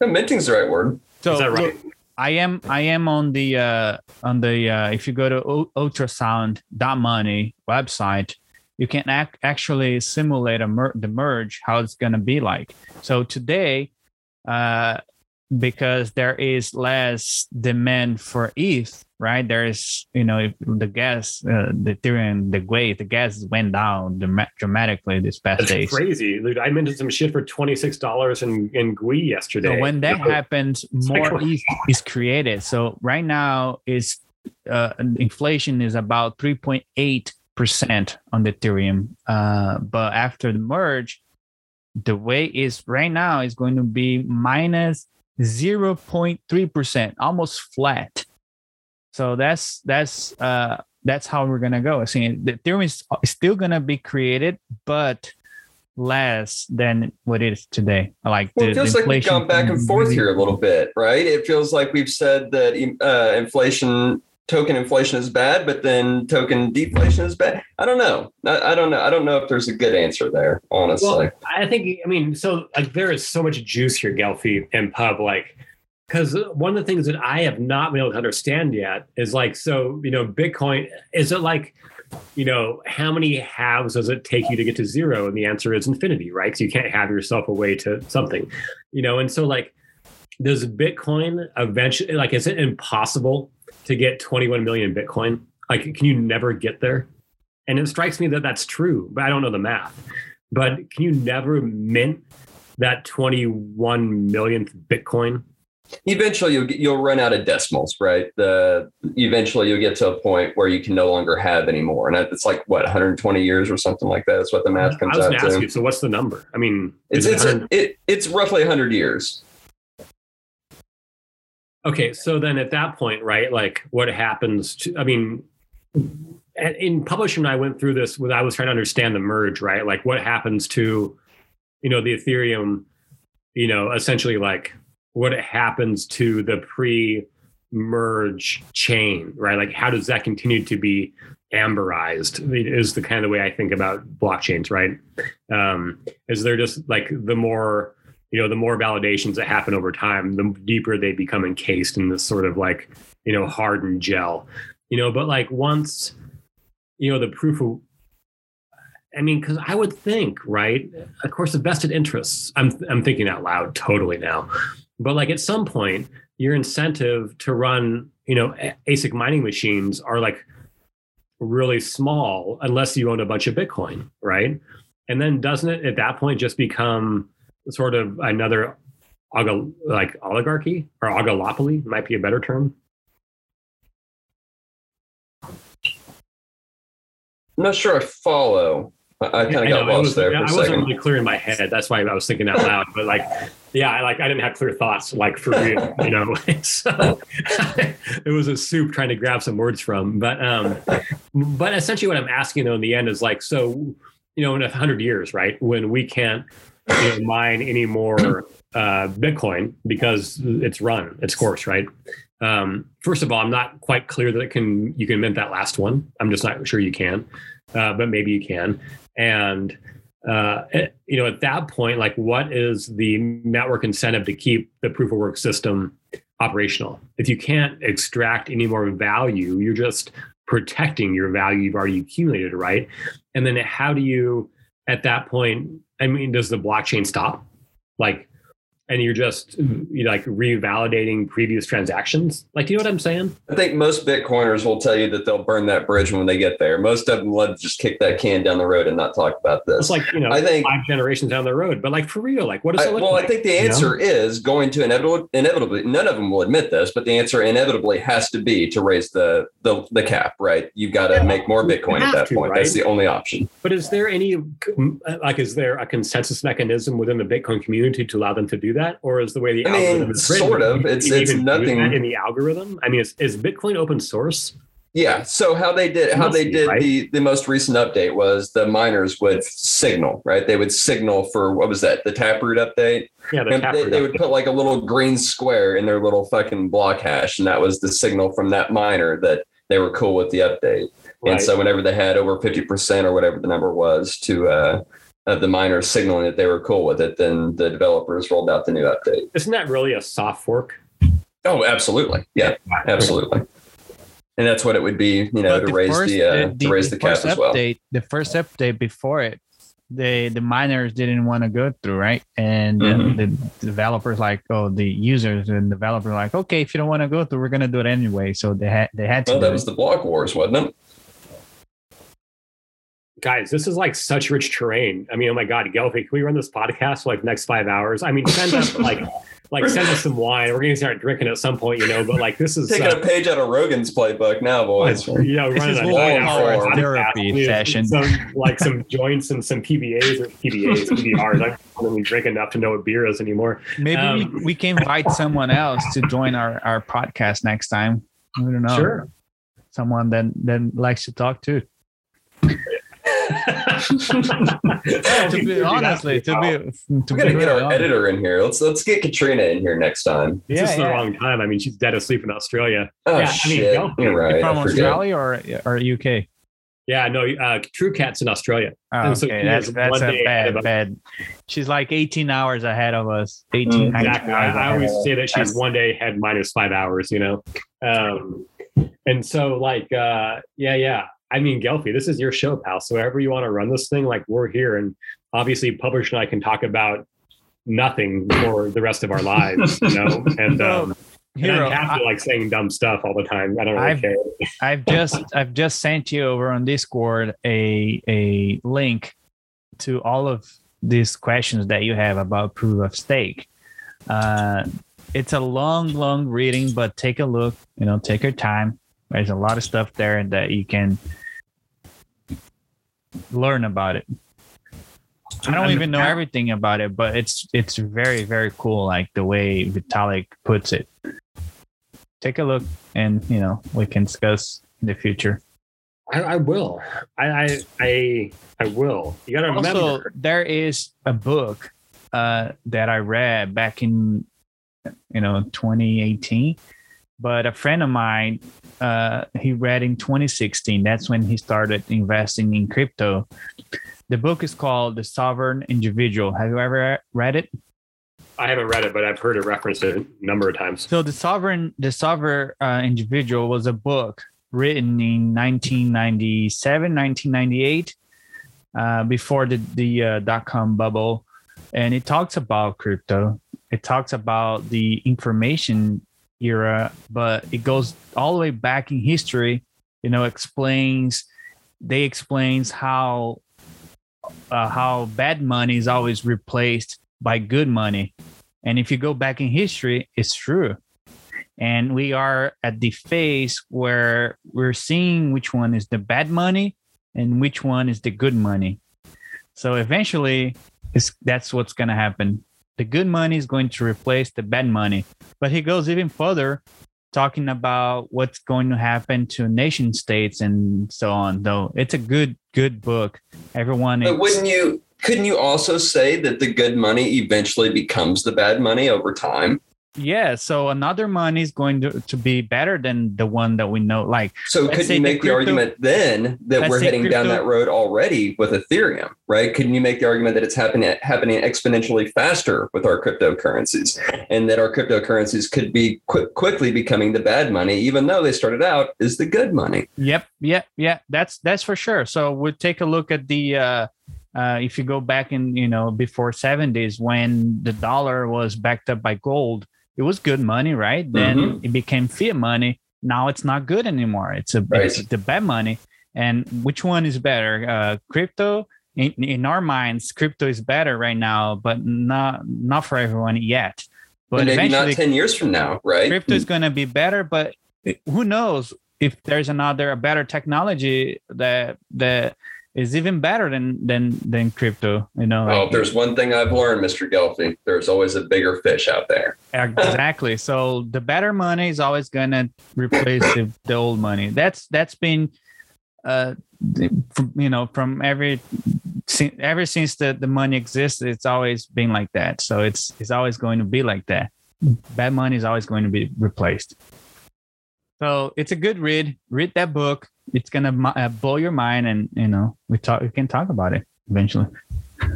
The minting's the right word. So is that right? Look, I am I am on the uh, on the uh, if you go to o- ultrasound dot money website. You can act, actually simulate a mer- the merge, how it's going to be like. So today, uh, because there is less demand for E T H, right? There is, you know, if the gas, uh, the Ethereum, the weight, the gas went down dem- dramatically this past That's days. Crazy. Dude, I minted some shit for twenty-six dollars in, in G U I yesterday. So when that happens, more E T H is created. So right now is uh, inflation is about three point eight percent. Percent on the Ethereum, uh, but after the merge, the way is right now is going to be minus zero point three percent, almost flat. So that's that's uh, that's how we're gonna go. I think the Ethereum is still gonna be created, but less than what it is today. Like well, the, it feels the like we've gone back and forth really here a little bit, right? It feels like we've said that uh, inflation. Token inflation is bad, but then token deflation is bad. I don't know. I, I don't know. I don't know if there's a good answer there, honestly. Well, I think, I mean, so like there is so much juice here, Gelfi and Pub, like Because one of the things that I have not been able to understand yet is like, so, you know, Bitcoin, is it like, you know, how many halves does it take you to get to zero? And the answer is infinity, right? Because you can't have yourself away to something, you know? And so like, does Bitcoin eventually, like, is it impossible to get twenty-one million Bitcoin? Like, can you never get there? And it strikes me that that's true, but I don't know the math. But can you never mint that twenty-one millionth Bitcoin? Eventually, you'll get, you'll run out of decimals, right? The eventually you'll get to a point where you can no longer have any more, and it's like what one hundred twenty years or something like that. That's what the math comes out to. I was going to ask you, so what's the number? I mean, it's it's it a, it, it's roughly one hundred years. Okay, so then at that point, right? Like, what happens to? I mean, in publishing, I went through this when I was trying to understand the merge, right? Like, what happens to, you know, the Ethereum, you know, essentially like. What happens to the pre-merge chain, right? Like, how does that continue to be amberized? Is the kind of way I think about blockchains, right? Um, is there just like the more, you know, the more validations that happen over time, the deeper they become encased in this sort of like, you know, hardened gel, you know, but like once, you know, the proof of, I mean, because I would think, right? Of course, the vested interests, I'm I'm thinking out loud totally now. But like at some point, your incentive to run, you know, ASIC mining machines are like really small unless you own a bunch of Bitcoin, right? And then doesn't it at that point just become sort of another olig- like oligarchy or oligopoly might be a better term? I'm not sure I follow. I kind of got know, lost was, there. For I a wasn't second. really clear in my head. That's why I was thinking out loud. But like, yeah, I like I didn't have clear thoughts. Like for real, you know. So it was a soup trying to grab some words from. But um, but essentially, what I'm asking though in the end is like, so you know, in a hundred years, right, when we can't you know, mine any more uh, Bitcoin because it's run its course, right? Um, first of all, I'm not quite clear that it can you can mint that last one. I'm just not sure you can. Uh, but maybe you can. And, uh, it, you know, at that point, like what is the network incentive to keep the proof of work system operational? If you can't extract any more value, you're just protecting your value you've already accumulated, right? And then how do you, at that point, I mean, does the blockchain stop? Like, and you're just you know, like revalidating previous transactions. Like, do you know what I'm saying? I think most Bitcoiners will tell you that they'll burn that bridge when they get there. Most of them love just kick that can down the road and not talk about this. It's like, you know, I think, five generations down the road, but like for real, like what does it look well, like? Well, I think the answer you know? is going to inevitably, inevitably, none of them will admit this, but the answer inevitably has to be to raise the the, the cap, right? You've got to yeah, make more Bitcoin at that to, point. Right? That's the only option. But is there any, like, is there a consensus mechanism within the Bitcoin community to allow them to do that? That, or is the way the I algorithm mean, is written? Sort of. It's, it's nothing in the algorithm. I mean, is, is Bitcoin open source? Yeah. So how they did how they did right? the the most recent update was the miners would signal, right? They would signal for what was that? The Taproot update. Yeah. The Taproot they, they would put like a little green square in their little fucking block hash, and that was the signal from that miner that they were cool with the update. Right. And so whenever they had over fifty percent or whatever the number was to. Uh, of the miners signaling that they were cool with it, then the developers rolled out the new update. Isn't that really a soft fork? Oh, absolutely. Yeah, absolutely. And that's what it would be, you know, to raise the uh, to raise the cap as well. The first update before it, the the miners didn't want to go through, right? And mm-hmm. the, the developers like, oh, the users and developers like, okay, if you don't want to go through, we're going to do it anyway. So they had they had to. Well, that was the block wars, wasn't it? Guys, this is like such rich terrain. I mean, oh my God, Gelfi, can we run this podcast for like next five hours? I mean, send us like, like send us some wine. We're going to start drinking at some point, you know, but like this is taking uh, a page out of Rogan's playbook now, boys. Yeah. This is whole therapy session. Some, like some joints and some P B As or P B As, P B Rs. I don't really drink enough to know what beer is anymore. Maybe um, we, we can invite someone else to join our, our podcast next time. I don't know. Sure. Someone that, that likes to talk too. to be honestly, to be, to we're gonna be get our honest. editor in here. Let's let's get Katrina in here next time. Yeah, this is yeah. the wrong time. I mean, she's dead asleep in Australia. Oh yeah, shit! I mean, You're right. You're from I Australia or, or U K? Yeah, no, uh, True Cat's in Australia. Oh, so okay, that's, that's a bad, bad. She's like eighteen hours ahead of us. eighteen mm, exactly. I, I always say that she's one day ahead minus five hours, you know? Um, and so like, uh, yeah, yeah. I mean, Gelfie, this is your show, pal. So wherever you want to run this thing, like we're here. And obviously Publish and I can talk about nothing for the rest of our lives, you know? And, um, Hero, and I'm happy, I, like saying dumb stuff all the time. I don't really I've, care. I've just I've just sent you over on Discord a a link to all of these questions that you have about proof of stake. Uh, it's a long, long reading, but take a look. You know, take your time. There's a lot of stuff there that you can learn about it. I don't even know everything about it, but it's it's very, very cool. Like the way Vitalik puts it. Take a look and, you know, we can discuss in the future. I, I will. I, I, I will. You got to remember. Also, there is a book uh, that I read back in, you know, twenty eighteen, but a friend of mine, uh, he read in twenty sixteen. That's when he started investing in crypto. The book is called The Sovereign Individual. Have you ever read it? I haven't read it, but I've heard it referenced a number of times. So the sovereign, the sovereign uh, individual was a book written in nineteen ninety-seven, nineteen ninety-eight, uh, before the, the uh, dot-com bubble. And it talks about crypto. It talks about the information era, but it goes all the way back in history, you know, explains, they explains how, uh, how bad money is always replaced by good money. And if you go back in history, it's true. And we are at the phase where we're seeing which one is the bad money and which one is the good money. So eventually, it's, that's what's going to happen. The good money is going to replace the bad money. But he goes even further, talking about what's going to happen to nation states and so on. Though it's a good, good book. Everyone. But wouldn't you? Couldn't you also say that the good money eventually becomes the bad money over time? Yeah. So another money is going to, to be better than the one that we know. Like, so could you make the, crypto, the argument then that we're heading crypto, down that road already with Ethereum, right? Couldn't you make the argument that it's happening happening exponentially faster with our cryptocurrencies, and that our cryptocurrencies could be quick, quickly becoming the bad money, even though they started out as the good money? Yep. Yeah. Yeah. That's that's for sure. So we'll take a look at the. Uh, Uh, if you go back in, you know, before seventies, when the dollar was backed up by gold, it was good money, right? Then mm-hmm. it became fiat money. Now it's not good anymore. It's a right. it's the bad money. And which one is better? Uh, crypto? In, in our minds, crypto is better right now, but not not for everyone yet. But and maybe not ten years from now, right? Crypto is going to be better, but who knows if there's another, a better technology that that. Is even better than than than crypto, you know. Oh, like, there's one thing I've learned, Mister Gelfie. There's always a bigger fish out there. Exactly. So the better money is always gonna replace the, the old money. That's that's been, uh, from, you know, from every ever since the, the money exists, it's always been like that. So it's it's always going to be like that. Bad money is always going to be replaced. So it's a good read. Read that book. It's going to blow your mind, and, you know, we talk. We can talk about it eventually.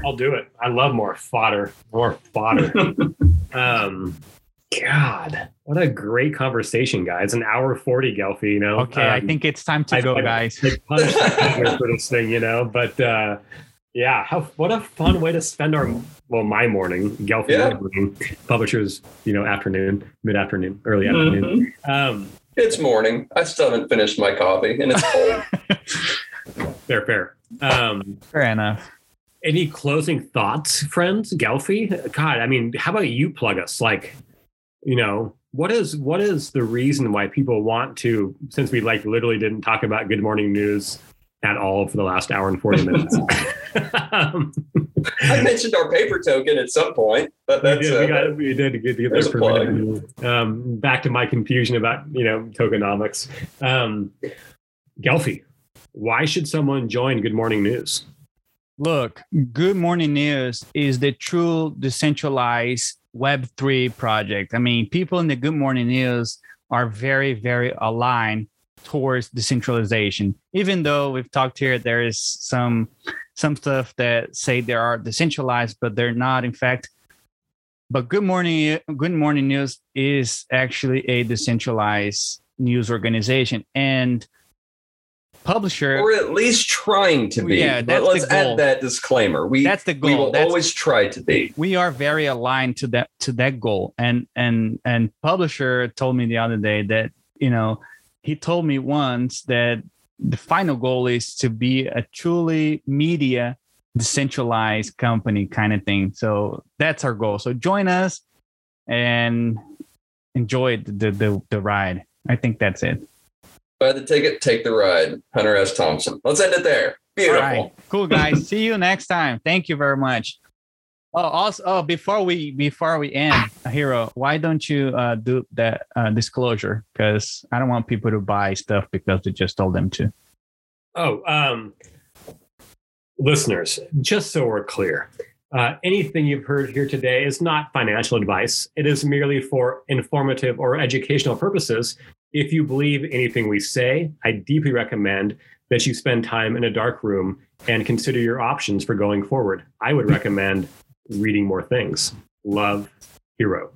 I'll do it. I love more fodder, more fodder. um, God, what a great conversation, guys. An hour forty, Gelfie, you know. Okay, um, I think it's time to I, go, I, guys. I punish the for this thing, you know. But uh, yeah, how, what a fun way to spend our, well, my morning, Gelfie yeah. morning, Publishers, you know, afternoon, mid-afternoon, early afternoon. Mm-hmm. Um It's morning. I still haven't finished my coffee, and it's cold. fair, fair. Um, fair enough. Any closing thoughts, friends? Gelfie? God, I mean, how about you plug us? Like, you know, what is what is the reason why people want to, since we like literally didn't talk about Good Morning News at all for the last hour and forty minutes. um, I mentioned our paper token at some point, but that's we did, uh, we got, we did get to get there for a minute. Um, back to my confusion about, you know, tokenomics. Um, Gelfie, why should someone join Good Morning News? Look, Good Morning News is the true decentralized Web three project. I mean, people in the Good Morning News are very, very aligned towards decentralization, even though we've talked here, there is some some stuff that say they are decentralized, but they're not, in fact. But Good Morning, Good Morning News is actually a decentralized news organization and publisher, or at least trying to be. Yeah, that's but let's the goal. add that disclaimer. We that's the goal. We will that's, always try to be. We are very aligned to that to that goal. And and and publisher told me the other day that, you know, he told me once that the final goal is to be a truly media decentralized company kind of thing. So that's our goal. So join us and enjoy the the, the ride. I think that's it. Buy the ticket, take the ride. Hunter S. Thompson. Let's end it there. Beautiful. Right. Cool, guys. See you next time. Thank you very much. Oh, also, oh, before we before we end, Hero, why don't you uh, do that uh, disclosure? Because I don't want people to buy stuff because they just told them to. Oh, um, listeners, just so we're clear, uh, anything you've heard here today is not financial advice. It is merely for informative or educational purposes. If you believe anything we say, I deeply recommend that you spend time in a dark room and consider your options for going forward. I would recommend reading more things. Love, Hero.